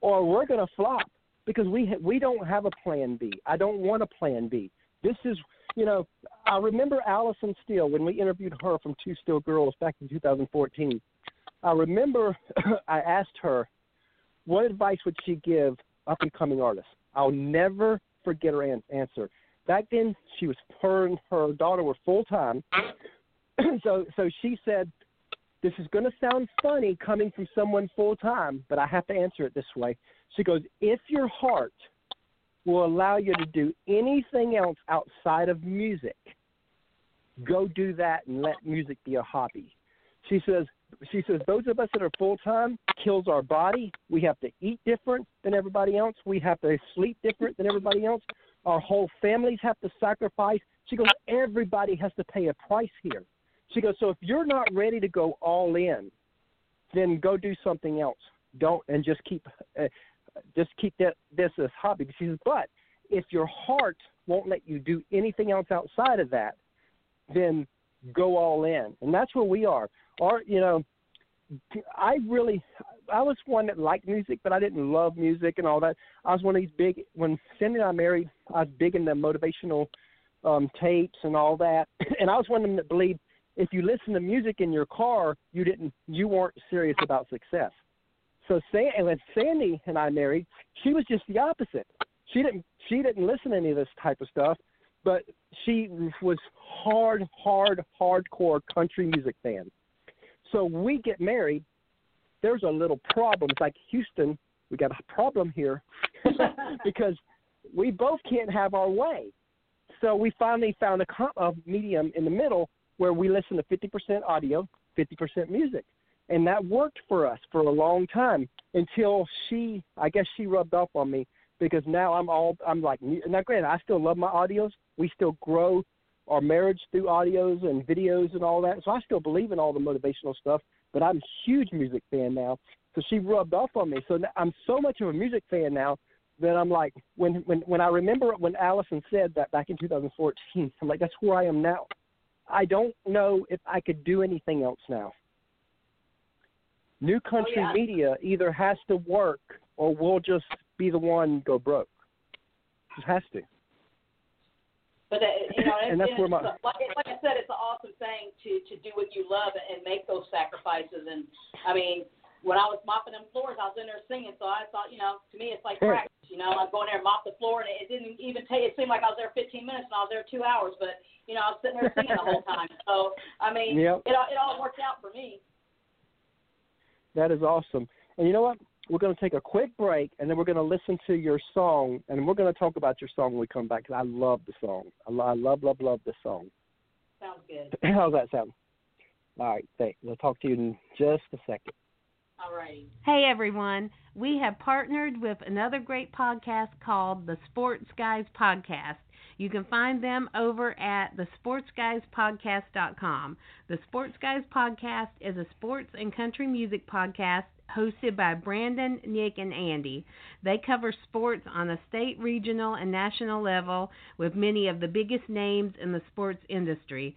or we're going to flop because we ha- we don't have a plan B. I don't want a plan B. This is, you know, I remember Allison Steele when we interviewed her from Two Still Girls back in two thousand fourteen. I remember I asked her, what advice would she give up-and-coming artists? I'll never forget her an- answer. Back then, she was her and her daughter were full-time. so, so she said, this is going to sound funny coming from someone full-time, but I have to answer it this way. She goes, if your heart will allow you to do anything else outside of music, go do that and let music be a hobby. She says, She says, those of us that are full-time kills our body. We have to eat different than everybody else. We have to sleep different than everybody else. Our whole families have to sacrifice. She goes, everybody has to pay a price here. She goes, so if you're not ready to go all in, then go do something else. Don't, and just keep uh, just keep that this as hobby. She says, but if your heart won't let you do anything else outside of that, then go all in. And that's where we are. Or, you know, I really, I was one that liked music, but I didn't love music and all that. I was one of these big, when Cindy and I married, I was big into motivational um, tapes and all that. And I was one of them that believed if you listen to music in your car, you didn't, you weren't serious about success. So Sandy, and when Sandy and I married, she was just the opposite. She didn't, she didn't listen to any of this type of stuff, but she was hard, hard, hardcore country music fan. So we get married, there's a little problem. It's like Houston, we got a problem here because we both can't have our way. So we finally found a, com- a medium in the middle where we listen to fifty percent audio, fifty percent music. And that worked for us for a long time until she, I guess she rubbed off on me because now I'm all, I'm like, now granted, I still love my audios. We still grow our marriage through audios and videos and all that. So I still believe in all the motivational stuff, but I'm a huge music fan now. So she rubbed off on me. So I'm so much of a music fan now that I'm like, when when, when I remember when Allison said that back in two thousand fourteen, I'm like, that's where I am now. I don't know if I could do anything else now. New Country oh, yeah. Media either has to work or we'll just be the one go broke. It has to. But, that, you know, and that's where my, like, like I said, it's an awesome thing to, to do what you love and make those sacrifices. And, I mean, when I was mopping them floors, I was in there singing. So I thought, you know, to me it's like practice. You know, I'd go in there and mop the floor, and it didn't even take – it seemed like I was there fifteen minutes and I was there two hours. But, you know, I was sitting there singing the whole time. So, I mean, yep. it, it all worked out for me. That is awesome. And you know what? We're going to take a quick break, and then we're going to listen to your song, and we're going to talk about your song when we come back because I love the song. I love, love, love the song. Sounds good. How's that sound? All right, thanks. We'll talk to you in just a second. All right. Hey, everyone. We have partnered with another great podcast called the Sports Guys Podcast. You can find them over at the sports guys podcast dot com. The Sports Guys Podcast is a sports and country music podcast hosted by Brandon, Nick, and Andy. They cover sports on a state, regional, and national level with many of the biggest names in the sports industry.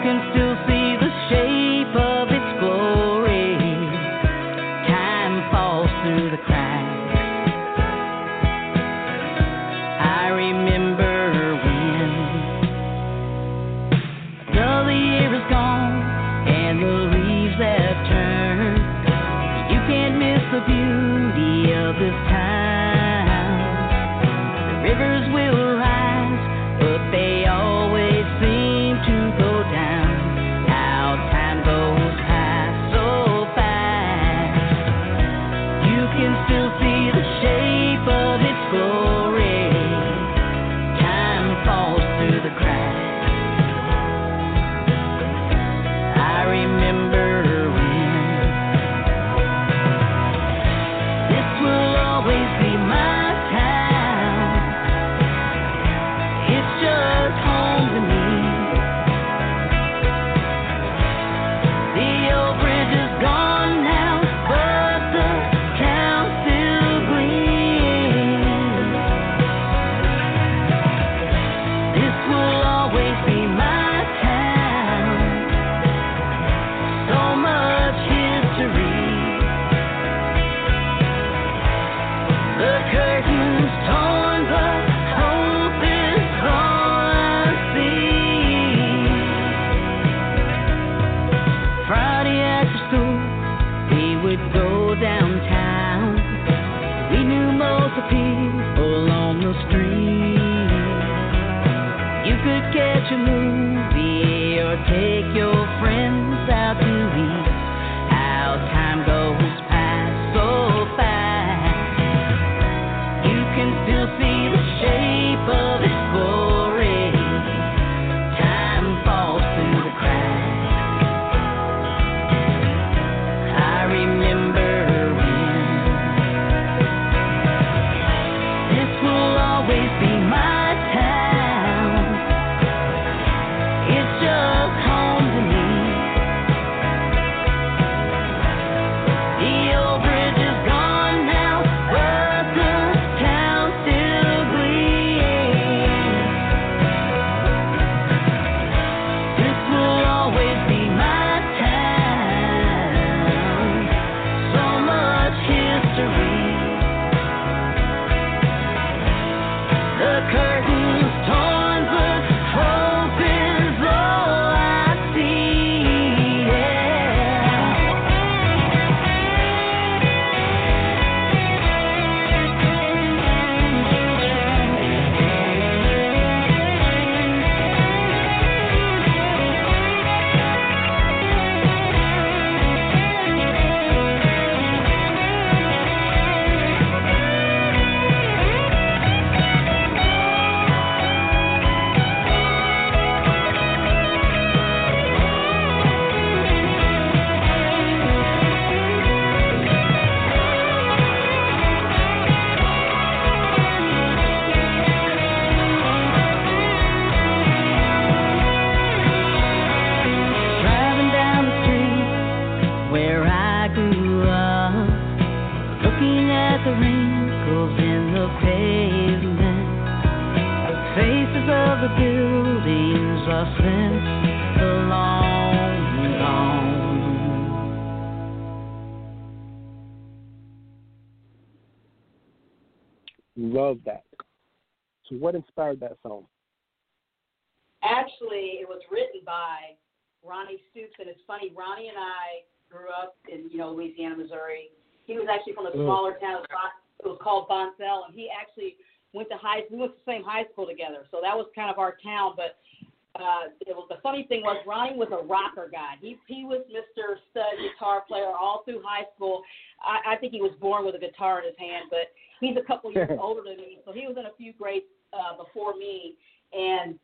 Can still see the shape of its glory. Time Love that. So what inspired that song? Actually, it was written by Ronnie Stoops, and it's funny, Ronnie and I grew up in, you know, Louisiana, Missouri. He was actually from a smaller mm. town. It was called Boncelle, and he actually went to high we went to the same high school together. So that was kind of our town, but uh, it was, the funny thing was Ronnie was a rocker guy. He he was Mister Stud guitar player all through high school. I, I think he was born with a guitar in his hand, but he's a couple years older than me, so he was in a few grades uh, before me, and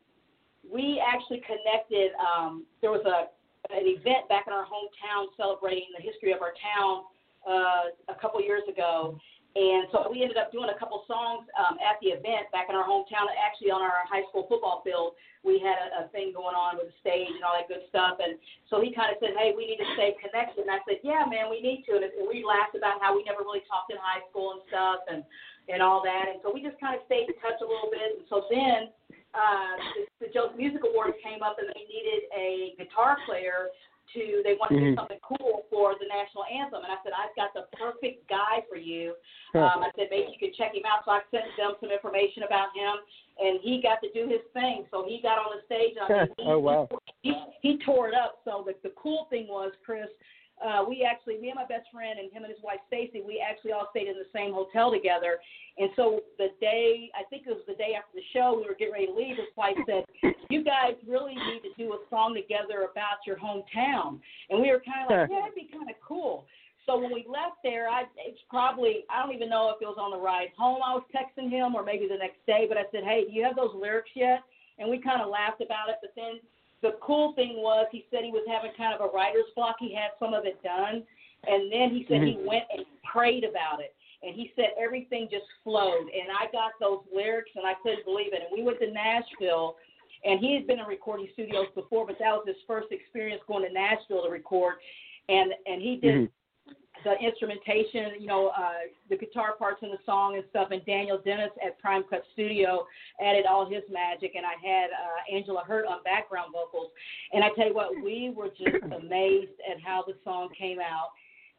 we actually connected. Um, there was a an event back in our hometown celebrating the history of our town uh, a couple years ago, and so we ended up doing a couple songs um, at the event back in our hometown. Actually, on our high school football field, we had a, a thing going on with the stage and all that good stuff, and so he kind of said, hey, we need to stay connected, and I said, yeah, man, we need to, and, and we laughed about how we never really talked in high school and stuff and, and all that, and so we just kind of stayed in touch a little bit, and so then uh, the, the Josie Music Awards came up, and they needed a guitar player to, they wanted to do something cool for the national anthem. And I said, I've got the perfect guy for you. Um, I said, maybe you could check him out. So I sent them some information about him, and he got to do his thing. So he got on the stage. And I mean, he, oh, wow. he, he tore it up. So the, the cool thing was, Chris, uh, we actually, me and my best friend and him and his wife, Stacy, we actually all stayed in the same hotel together. And so the day, I think it was the day after the show, we were getting ready to leave, his wife said, you guys really need to do a song together about your hometown. And we were kind of like, yeah, that'd be kind of cool. So when we left there, I it's probably, I don't even know if it was on the ride home I was texting him or maybe the next day, but I said, hey, do you have those lyrics yet? And we kind of laughed about it, but then the cool thing was he said he was having kind of a writer's block. He had some of it done, and then he said mm-hmm. he went and prayed about it. and he said everything just flowed. And I got those lyrics, and I couldn't believe it. And we went to Nashville, and he had been in recording studios before, but that was his first experience going to Nashville to record. And and he did mm-hmm. the instrumentation, you know, uh, the guitar parts in the song and stuff. And Daniel Dennis at Prime Cut Studio added all his magic. And I had uh, Angela Hurt on background vocals. And I tell you what, we were just amazed at how the song came out.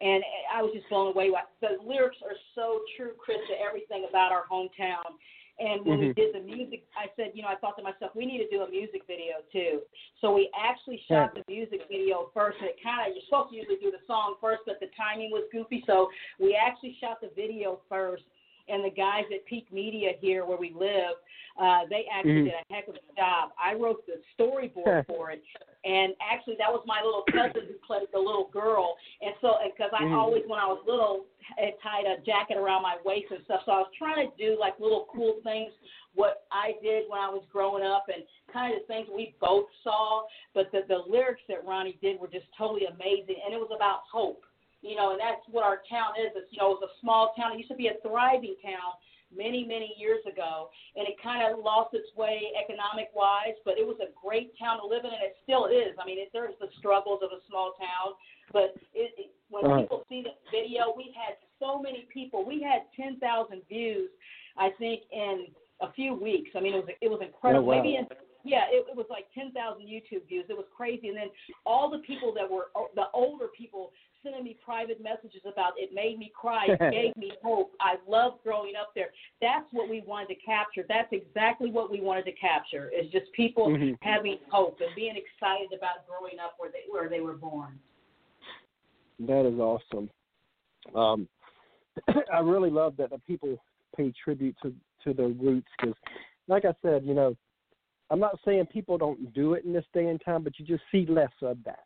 And I was just blown away. The lyrics are so true, Chris, to everything about our hometown. And when mm-hmm. we did the music, I said, you know, I thought to myself, we need to do a music video, too. So we actually shot the music video first. And it kind of, you're supposed to usually do the song first, but the timing was goofy. So we actually shot the video first. And the guys at Peak Media here where we live, uh, they actually mm-hmm. did a heck of a job. I wrote the storyboard for it. And actually, that was my little cousin who played the little girl. And so, because I mm-hmm. always, when I was little, I tied a jacket around my waist and stuff. So I was trying to do, like, little cool things, what I did when I was growing up and kind of the things we both saw. But the, the lyrics that Ronnie did were just totally amazing. And it was about hope. You know, and that's what our town is. It's, you know, it was a small town. It used to be a thriving town many, many years ago, and it kind of lost its way economic-wise, but it was a great town to live in, and it still is. I mean, it, there's the struggles of a small town, but it, it, when uh-huh. people see the video, we had so many people. We had ten thousand views, I think, in a few weeks. I mean, it was it was incredible. Oh, wow. Maybe in Yeah, it, it was like ten thousand YouTube views. It was crazy. And then all the people that were, the older people, sending me private messages about it made me cry, it gave me hope. I loved growing up there. That's what we wanted to capture. That's exactly what we wanted to capture, is just people mm-hmm. having hope and being excited about growing up where they, where they were born. That is awesome. Um, I really love that the people pay tribute to, to their roots because, like I said, you know, I'm not saying people don't do it in this day and time, but you just see less of that.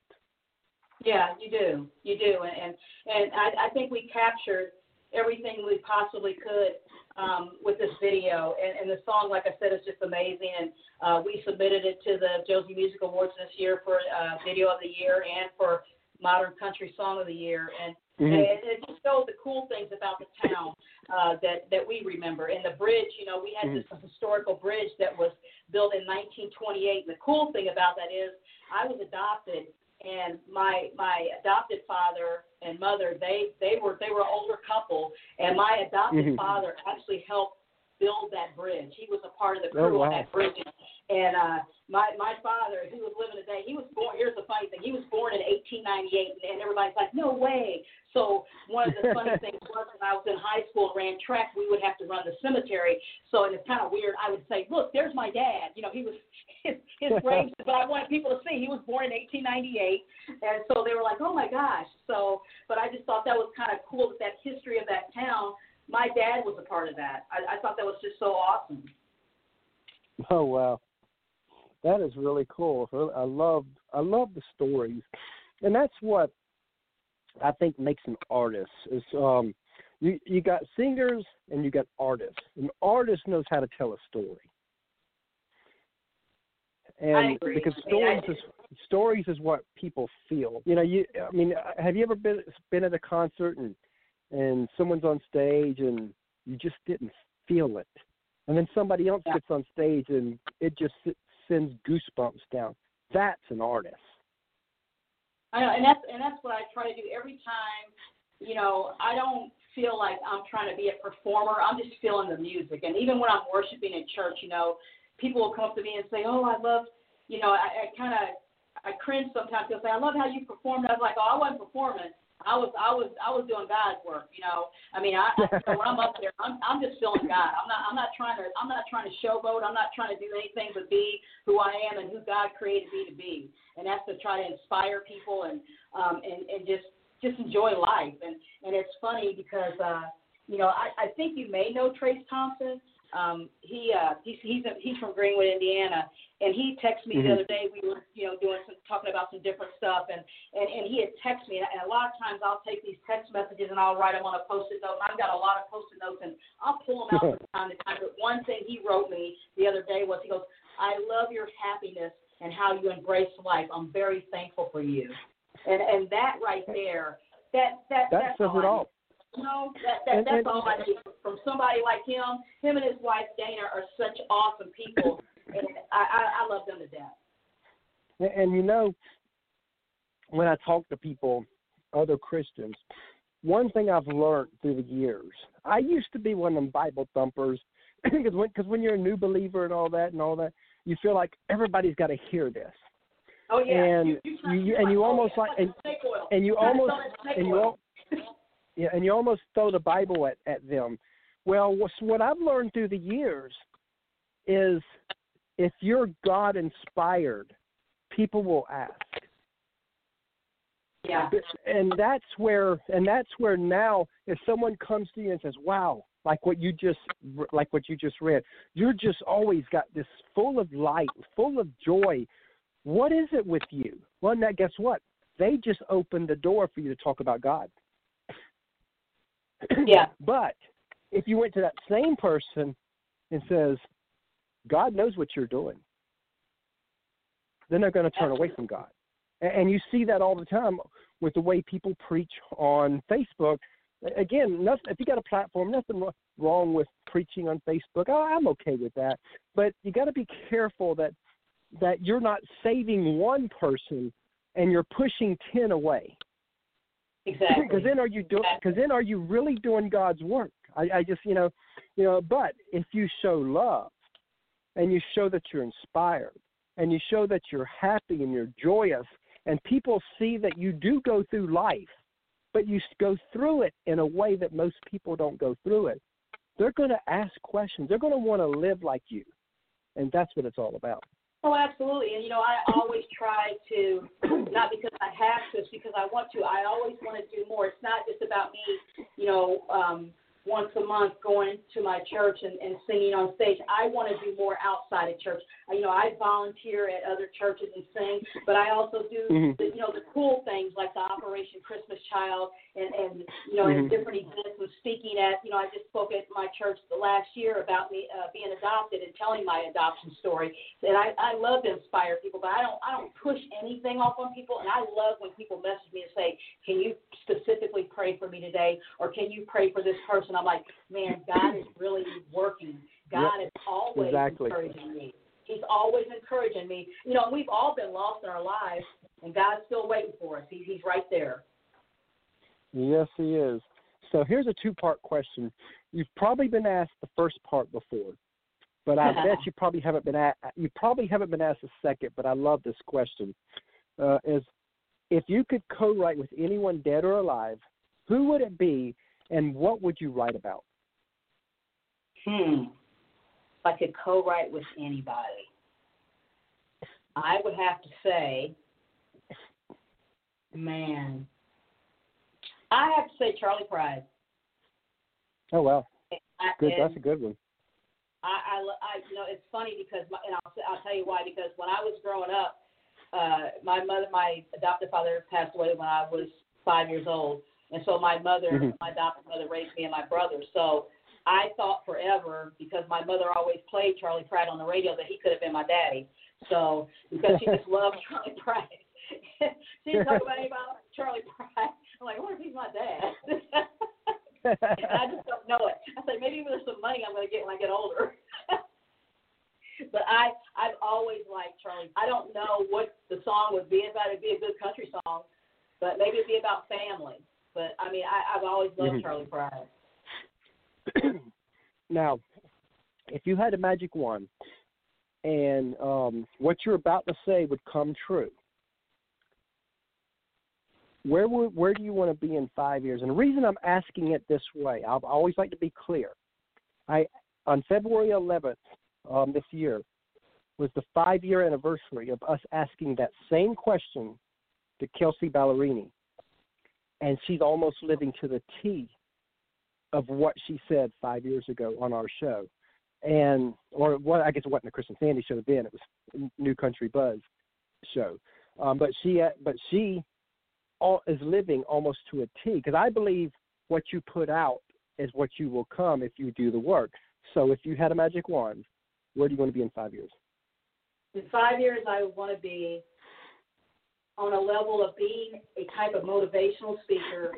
Yeah, you do. You do. And and I, I think we captured everything we possibly could um, with this video. And, and the song, like I said, is just amazing. And uh, we submitted it to the Josie Music Awards this year for uh, Video of the Year and for Modern Country Song of the Year. And mm-hmm. And it just showed the cool things about the town uh, that, that we remember. And the bridge, you know, we had this historical bridge that was built in nineteen twenty-eight. And the cool thing about that is I was adopted, and my my adopted father and mother, they, they were they were an older couple. And my adopted mm-hmm. father actually helped build that bridge. He was a part of the crew oh, wow. on that bridge. And uh, my my father, he was living today. He was born. Here's the funny thing. He was born in eighteen ninety-eight, and everybody's like, "No way!" So one of the funny things was when I was in high school, ran track, we would have to run the cemetery. So and it's kind of weird. I would say, "Look, there's my dad." You know, he was his his grave, but I wanted people to see he was born in eighteen ninety-eight, and so they were like, "Oh my gosh!" So, but I just thought that was kind of cool that that history of that town. My dad was a part of that. I, I thought that was just so awesome. Oh, wow. That is really cool. I love I love the stories. And that's what I think makes an artist. Is, um, you, you got singers and you got artists. An artist knows how to tell a story. And I agree. Because stories, I mean, I is, stories is what people feel. You know, you. I mean, have you ever been, been at a concert and and someone's on stage and you just didn't feel it. And then somebody else yeah. gets on stage and it just sends goosebumps down. That's an artist. I know, and that's, and that's what I try to do every time. You know, I don't feel like I'm trying to be a performer. I'm just feeling the music. And even when I'm worshiping in church, you know, people will come up to me and say, oh, I love, you know, I, I kind of, I cringe sometimes. They'll say, I love how you performed. I was like, oh, I wasn't performing. I was I was I was doing God's work, you know. I mean, I, I so when I'm up there, I'm I'm just feeling God. I'm not I'm not trying to I'm not trying to showboat. I'm not trying to do anything but be who I am and who God created me to be. And that's to try to inspire people and um and, and just just enjoy life. And and it's funny because uh you know I, I think you may know Trace Thompson. Um, he uh, he's he's, a, he's from Greenwood, Indiana, and he texted me mm-hmm. the other day. We were you know doing some, talking about some different stuff, and, and, and he had texted me. And a lot of times I'll take these text messages and I'll write them on a post-it note. I've got a lot of post-it notes, and I'll pull them out from time to time. But one thing he wrote me the other day was, he goes, "I love your happiness and how you embrace life. I'm very thankful for you." And and that right there, that that that says it all. You know, that, that, that's all I need from somebody like him. Him and his wife, Dana, are such awesome people, and I, I, I love them to death. And, and, you know, when I talk to people, other Christians, one thing I've learned through the years, I used to be one of them Bible thumpers, because when, when you're a new believer and all that and all that, you feel like everybody's got to hear this. Oh yeah, and you, you, you, you and you almost like and, and you almost and you yeah and you almost throw the Bible at, at them. Well, what I've learned through the years is if you're God inspired, people will ask. Yeah, and that's where and that's where now if someone comes to you and says, "Wow," like what you just like what you just read, you're just always got this full of light, full of joy. What is it with you? Well, now, guess what? They just opened the door for you to talk about God. Yeah. But if you went to that same person and says, God knows what you're doing, then they're going to turn away from God. And you see that all the time with the way people preach on Facebook. Again, nothing, if you got a platform, nothing wrong with preaching on Facebook. Oh, I'm okay with that. But you got to be careful that that you're not saving one person and you're pushing ten away. Exactly. Because then are you doing? Because then are you really doing God's work? I, I just, you know, you know. But if you show love, and you show that you're inspired, and you show that you're happy and you're joyous, and people see that you do go through life, but you go through it in a way that most people don't go through it, they're going to ask questions. They're going to want to live like you, and that's what it's all about. Oh, absolutely. And, you know, I always try to, not because I have to, it's because I want to. I always want to do more. It's not just about me, you know, um, once a month going to my church and, and singing on stage. I want to do more outside of church. You know, I volunteer at other churches and sing, but I also do, mm-hmm. the, you know, the cool things like the Operation Christmas Child and, and you know, mm-hmm. and different events and speaking at, you know, I just spoke at my church the last year about me uh, being adopted and telling my adoption story. And I, I love to inspire people, but I don't I don't push anything off on people. And I love when people message me and say, can you specifically pray for me today? Or can you pray for this person? I'm like, man, God is really working. God yep. is always exactly. encouraging me. He's always encouraging me. You know, we've all been lost in our lives, and God's still waiting for us. He, he's right there. Yes, he is. So here's a two-part question. You've probably been asked the first part before, but I bet you probably haven't been asked, you probably haven't been asked the second, but I love this question. Uh, is if you could co-write with anyone dead or alive, who would it be? And what would you write about? Hmm. If I could co-write with anybody, I would have to say, man, I have to say Charlie Pride. Oh, wow. I, good. That's a good one. I, I, I, you know, it's funny because, my, and I'll, I'll tell you why, because when I was growing up, uh, my mother, my adoptive father passed away when I was five years old. And so my mother, mm-hmm. my adopted mother raised me and my brother. So I thought forever, because my mother always played Charlie Pride on the radio, that he could have been my daddy. So because she just loved Charlie Pride. She didn't talk about anybody about Charlie Pride. I'm like, I wonder if he's my dad. And I just don't know it. I said, maybe there's some money I'm going to get when I get older. But I, I've always liked Charlie. I don't know what the song would be about. It would be a good country song, but maybe it would be about family. But, I mean, I, I've always loved mm-hmm. Charlie Pride. Now, if you had a magic wand and um, what you're about to say would come true, where would, where do you want to be in five years? And the reason I'm asking it this way, I always like to be clear. I on February eleventh um, this year was the five-year anniversary of us asking that same question to Kelsey Ballerini. And she's almost living to the T of what she said five years ago on our show. And, or what, I guess it wasn't the Chris and Sandy show then, it was New Country Buzz show. Um, but she but she all, is living almost to a T, because I believe what you put out is what you will come if you do the work. So if you had a magic wand, where do you want to be in five years? In five years, I want to be on a level of being a type of motivational speaker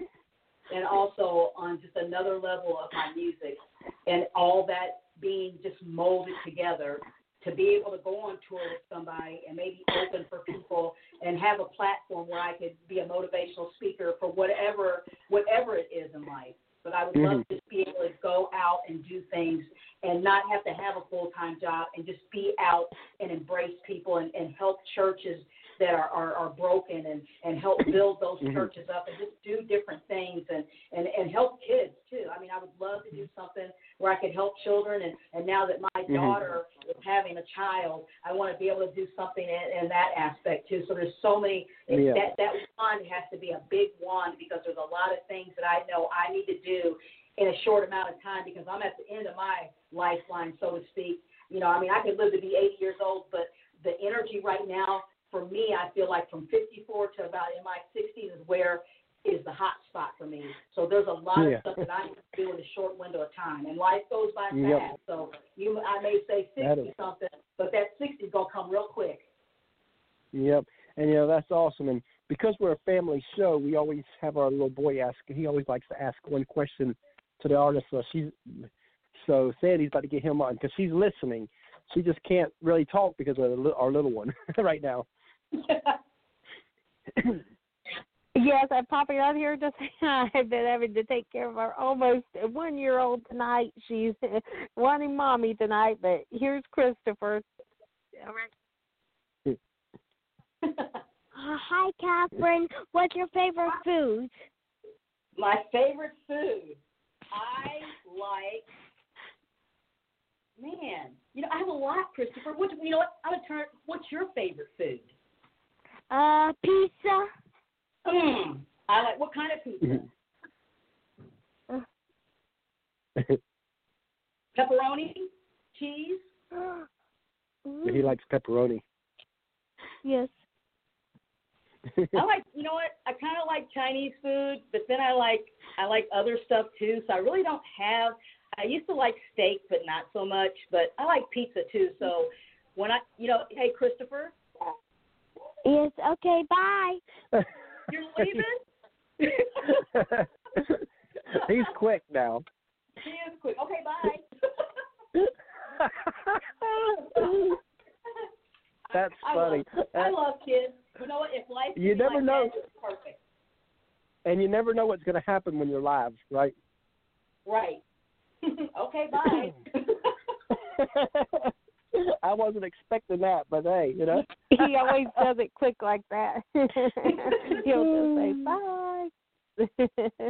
and also on just another level of my music, and all that being just molded together to be able to go on tour with somebody and maybe open for people and have a platform where I could be a motivational speaker for whatever whatever it is in life. But I would mm-hmm. love to just be able to go out and do things and not have to have a full-time job and just be out and embrace people and, and help churches that are, are, are broken and, and help build those mm-hmm. churches up and just do different things and, and, and help kids, too. I mean, I would love to do something where I could help children. And, and now that my mm-hmm. daughter is having a child, I want to be able to do something in, in that aspect, too. So there's so many. Yeah. That, that wand has to be a big wand because there's a lot of things that I know I need to do in a short amount of time because I'm at the end of my lifeline, so to speak. You know, I mean, I could live to be eighty years old, but the energy right now, for me, I feel like from fifty-four to about in my sixties is where is the hot spot for me. So there's a lot yeah. of stuff that I need to do in a short window of time. And life goes by yep. fast. So you, I may say sixty-something, but that sixty is going to come real quick. Yep. And, you know, that's awesome. And because we're a family show, we always have our little boy ask. He always likes to ask one question to the artist. So, she's, so Sandy's about to get him on because she's listening. She just can't really talk because of our little one right now. Yes, I'm popping up here to say I've been having to take care of our almost one-year-old tonight. She's wanting mommy tonight, but here's Christopher. All right. uh, hi, Kathryn. What's your favorite food? My favorite food? I like... Man, you know, I have a lot, Christopher. What, you know what? I'm going to turn, what's your favorite food? Uh, pizza. Mm, I like, what kind of pizza? Mm. Pepperoni? Cheese? He likes pepperoni. Yes. I like, you know what? I kind of like Chinese food, but then I like, I like other stuff too, so I really don't have... I used to like steak, but not so much. But I like pizza, too. So when I, you know, hey, Christopher. Yes, okay, bye. You're leaving? He's quick now. He is quick. Okay, bye. That's I, I funny. Love, That's... I love kids. You know what? If life you never like know. That, it's perfect. And you never know what's going to happen when you're live, right? Right. Okay, bye. I wasn't expecting that, but hey, you know. He always does it quick like that. He'll just say bye.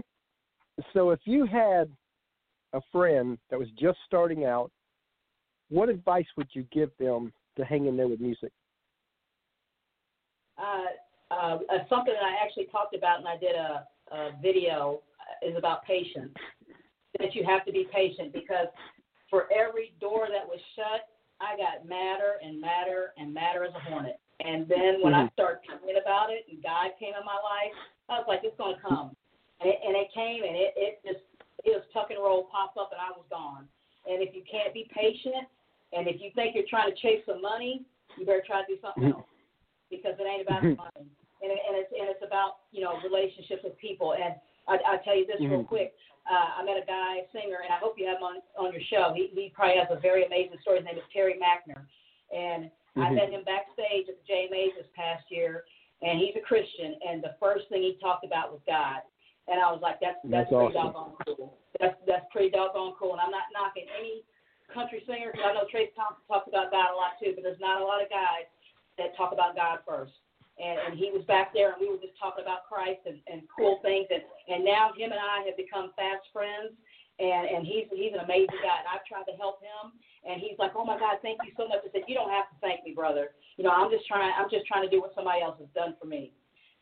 So if you had a friend that was just starting out, what advice would you give them to hang in there with music? Uh, uh, something that I actually talked about, and I did a, a video, is about patience. That you have to be patient because for every door that was shut, I got madder and madder and madder as a hornet. And then when mm-hmm. I started thinking about it and God came in my life, I was like, it's going to come. And it, and it came and it, it just, it was tuck and roll, pop up, and I was gone. And if you can't be patient and if you think you're trying to chase some money, you better try to do something mm-hmm. else because it ain't about mm-hmm. the money. And, it, and, it's, and it's about, you know, relationships with people. And I, I'll tell you this mm-hmm. real quick. Uh, I met a guy, singer, and I hope you have him on, on your show. He, he probably has a very amazing story. His name is Terry Mackner. And mm-hmm. I met him backstage at the J M A's this past year, and he's a Christian. And the first thing he talked about was God. And I was like, that's that's, that's pretty awesome. Doggone cool. That's, that's pretty doggone cool. And I'm not knocking any country singer, because I know Trace Thompson talks about God a lot, too, but there's not a lot of guys that talk about God first. And, and he was back there, and we were just talking about Christ and, and cool things. And, and now him and I have become fast friends, and, and he's he's an amazing guy. And I've tried to help him, and he's like, "Oh my God, thank you so much." I said, "You don't have to thank me, brother. You know, I'm just trying. I'm just trying to do what somebody else has done for me.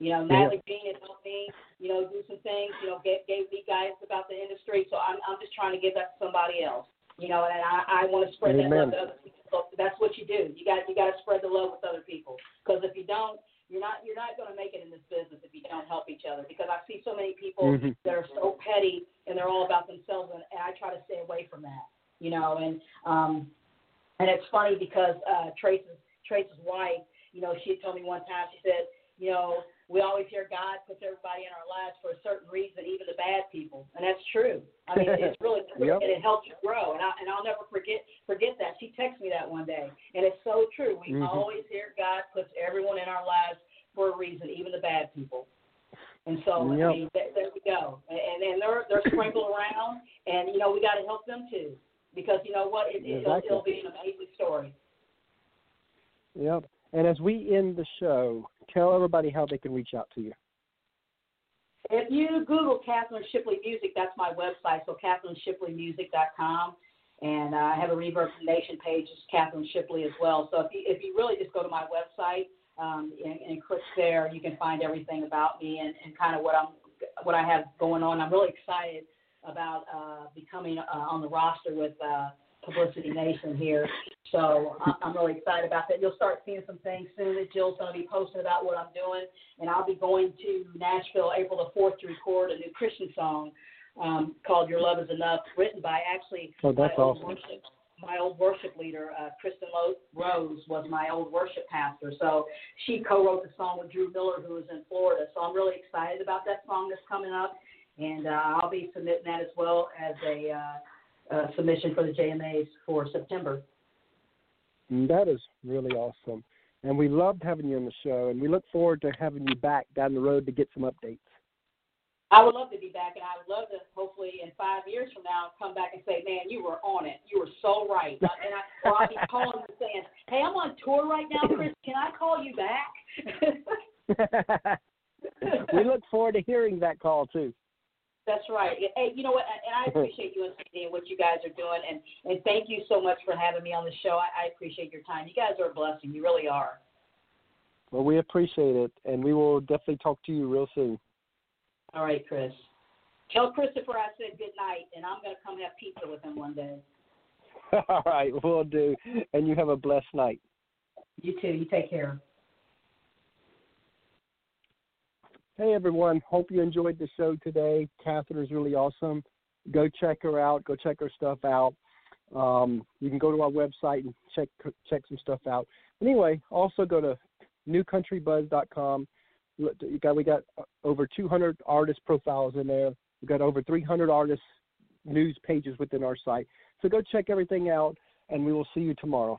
You know, Natalie Jean has helped me. You know, do some things. You know, gave, gave me guidance about the industry. So I'm I'm just trying to give that to somebody else. You know, and I, I want to spread Amen. That love to other people. So that's what you do. You got you got to spread the love with other people, because if you don't, You're not you're not going to make it in this business if you don't help each other, because I see so many people mm-hmm. that are so petty and they're all about themselves, and, and I try to stay away from that, you know. And um, and it's funny because uh, Trace's Trace's wife, you know, she had told me one time, she said, you know, we always hear God puts everybody in our lives for a certain reason, even the bad people, and that's true. I mean, it's really true, yep. And it helps you grow. And I and I'll never forget forget that. She texted me that one day, and it's so true. We mm-hmm. always hear God puts everyone in our lives for a reason, even the bad people. And so, yep. I mean, th- there we go. And and they're they're sprinkled around, and you know we got to help them too, because you know what, it, exactly. it'll, it'll be an amazing story. Yep. And as we end the show, tell everybody how they can reach out to you. If you Google Kathryn Shipley Music, that's my website, so Kathryn Shipley Music dot com. And I have a Reverb Nation page, it's Kathryn Shipley as well. So if you, if you really just go to my website um, and, and click there, you can find everything about me and, and kind of what, I'm, what I have going on. I'm really excited about uh, becoming uh, on the roster with uh, Publicity Nation here. So I'm really excited about that. You'll start seeing some things soon that Jill's going to be posting about what I'm doing. And I'll be going to Nashville April the fourth to record a new Christian song um, called Your Love Is Enough, written by actually oh, that's my, awesome. old worship, my old worship leader, uh, Kristen Rose, was my old worship pastor. So she co-wrote the song with Drew Miller, who is in Florida. So I'm really excited about that song that's coming up. And uh, I'll be submitting that as well as a uh, uh, submission for the J M As for September. That is really awesome. And we loved having you on the show, and we look forward to having you back down the road to get some updates. I would love to be back, and I would love to hopefully in five years from now come back and say, man, you were on it. You were so right. And I, or I'll be calling and saying, hey, I'm on tour right now, Chris. Can I call you back? We look forward to hearing that call, too. That's right. Hey, you know what, and I appreciate you and Sandy and what you guys are doing, and, and thank you so much for having me on the show. I, I appreciate your time. You guys are a blessing. You really are. Well, we appreciate it, and we will definitely talk to you real soon. All right, Chris. Tell Christopher I said good night, and I'm going to come have pizza with him one day. All right, we'll do, and you have a blessed night. You too. You take care. Hey, everyone. Hope you enjoyed the show today. Kathryn is really awesome. Go check her out. Go check her stuff out. Um, you can go to our website and check check some stuff out. Anyway, also go to new country buzz dot com. We got, we got over two hundred artist profiles in there. We've got over three hundred artist news pages within our site. So go check everything out, and we will see you tomorrow.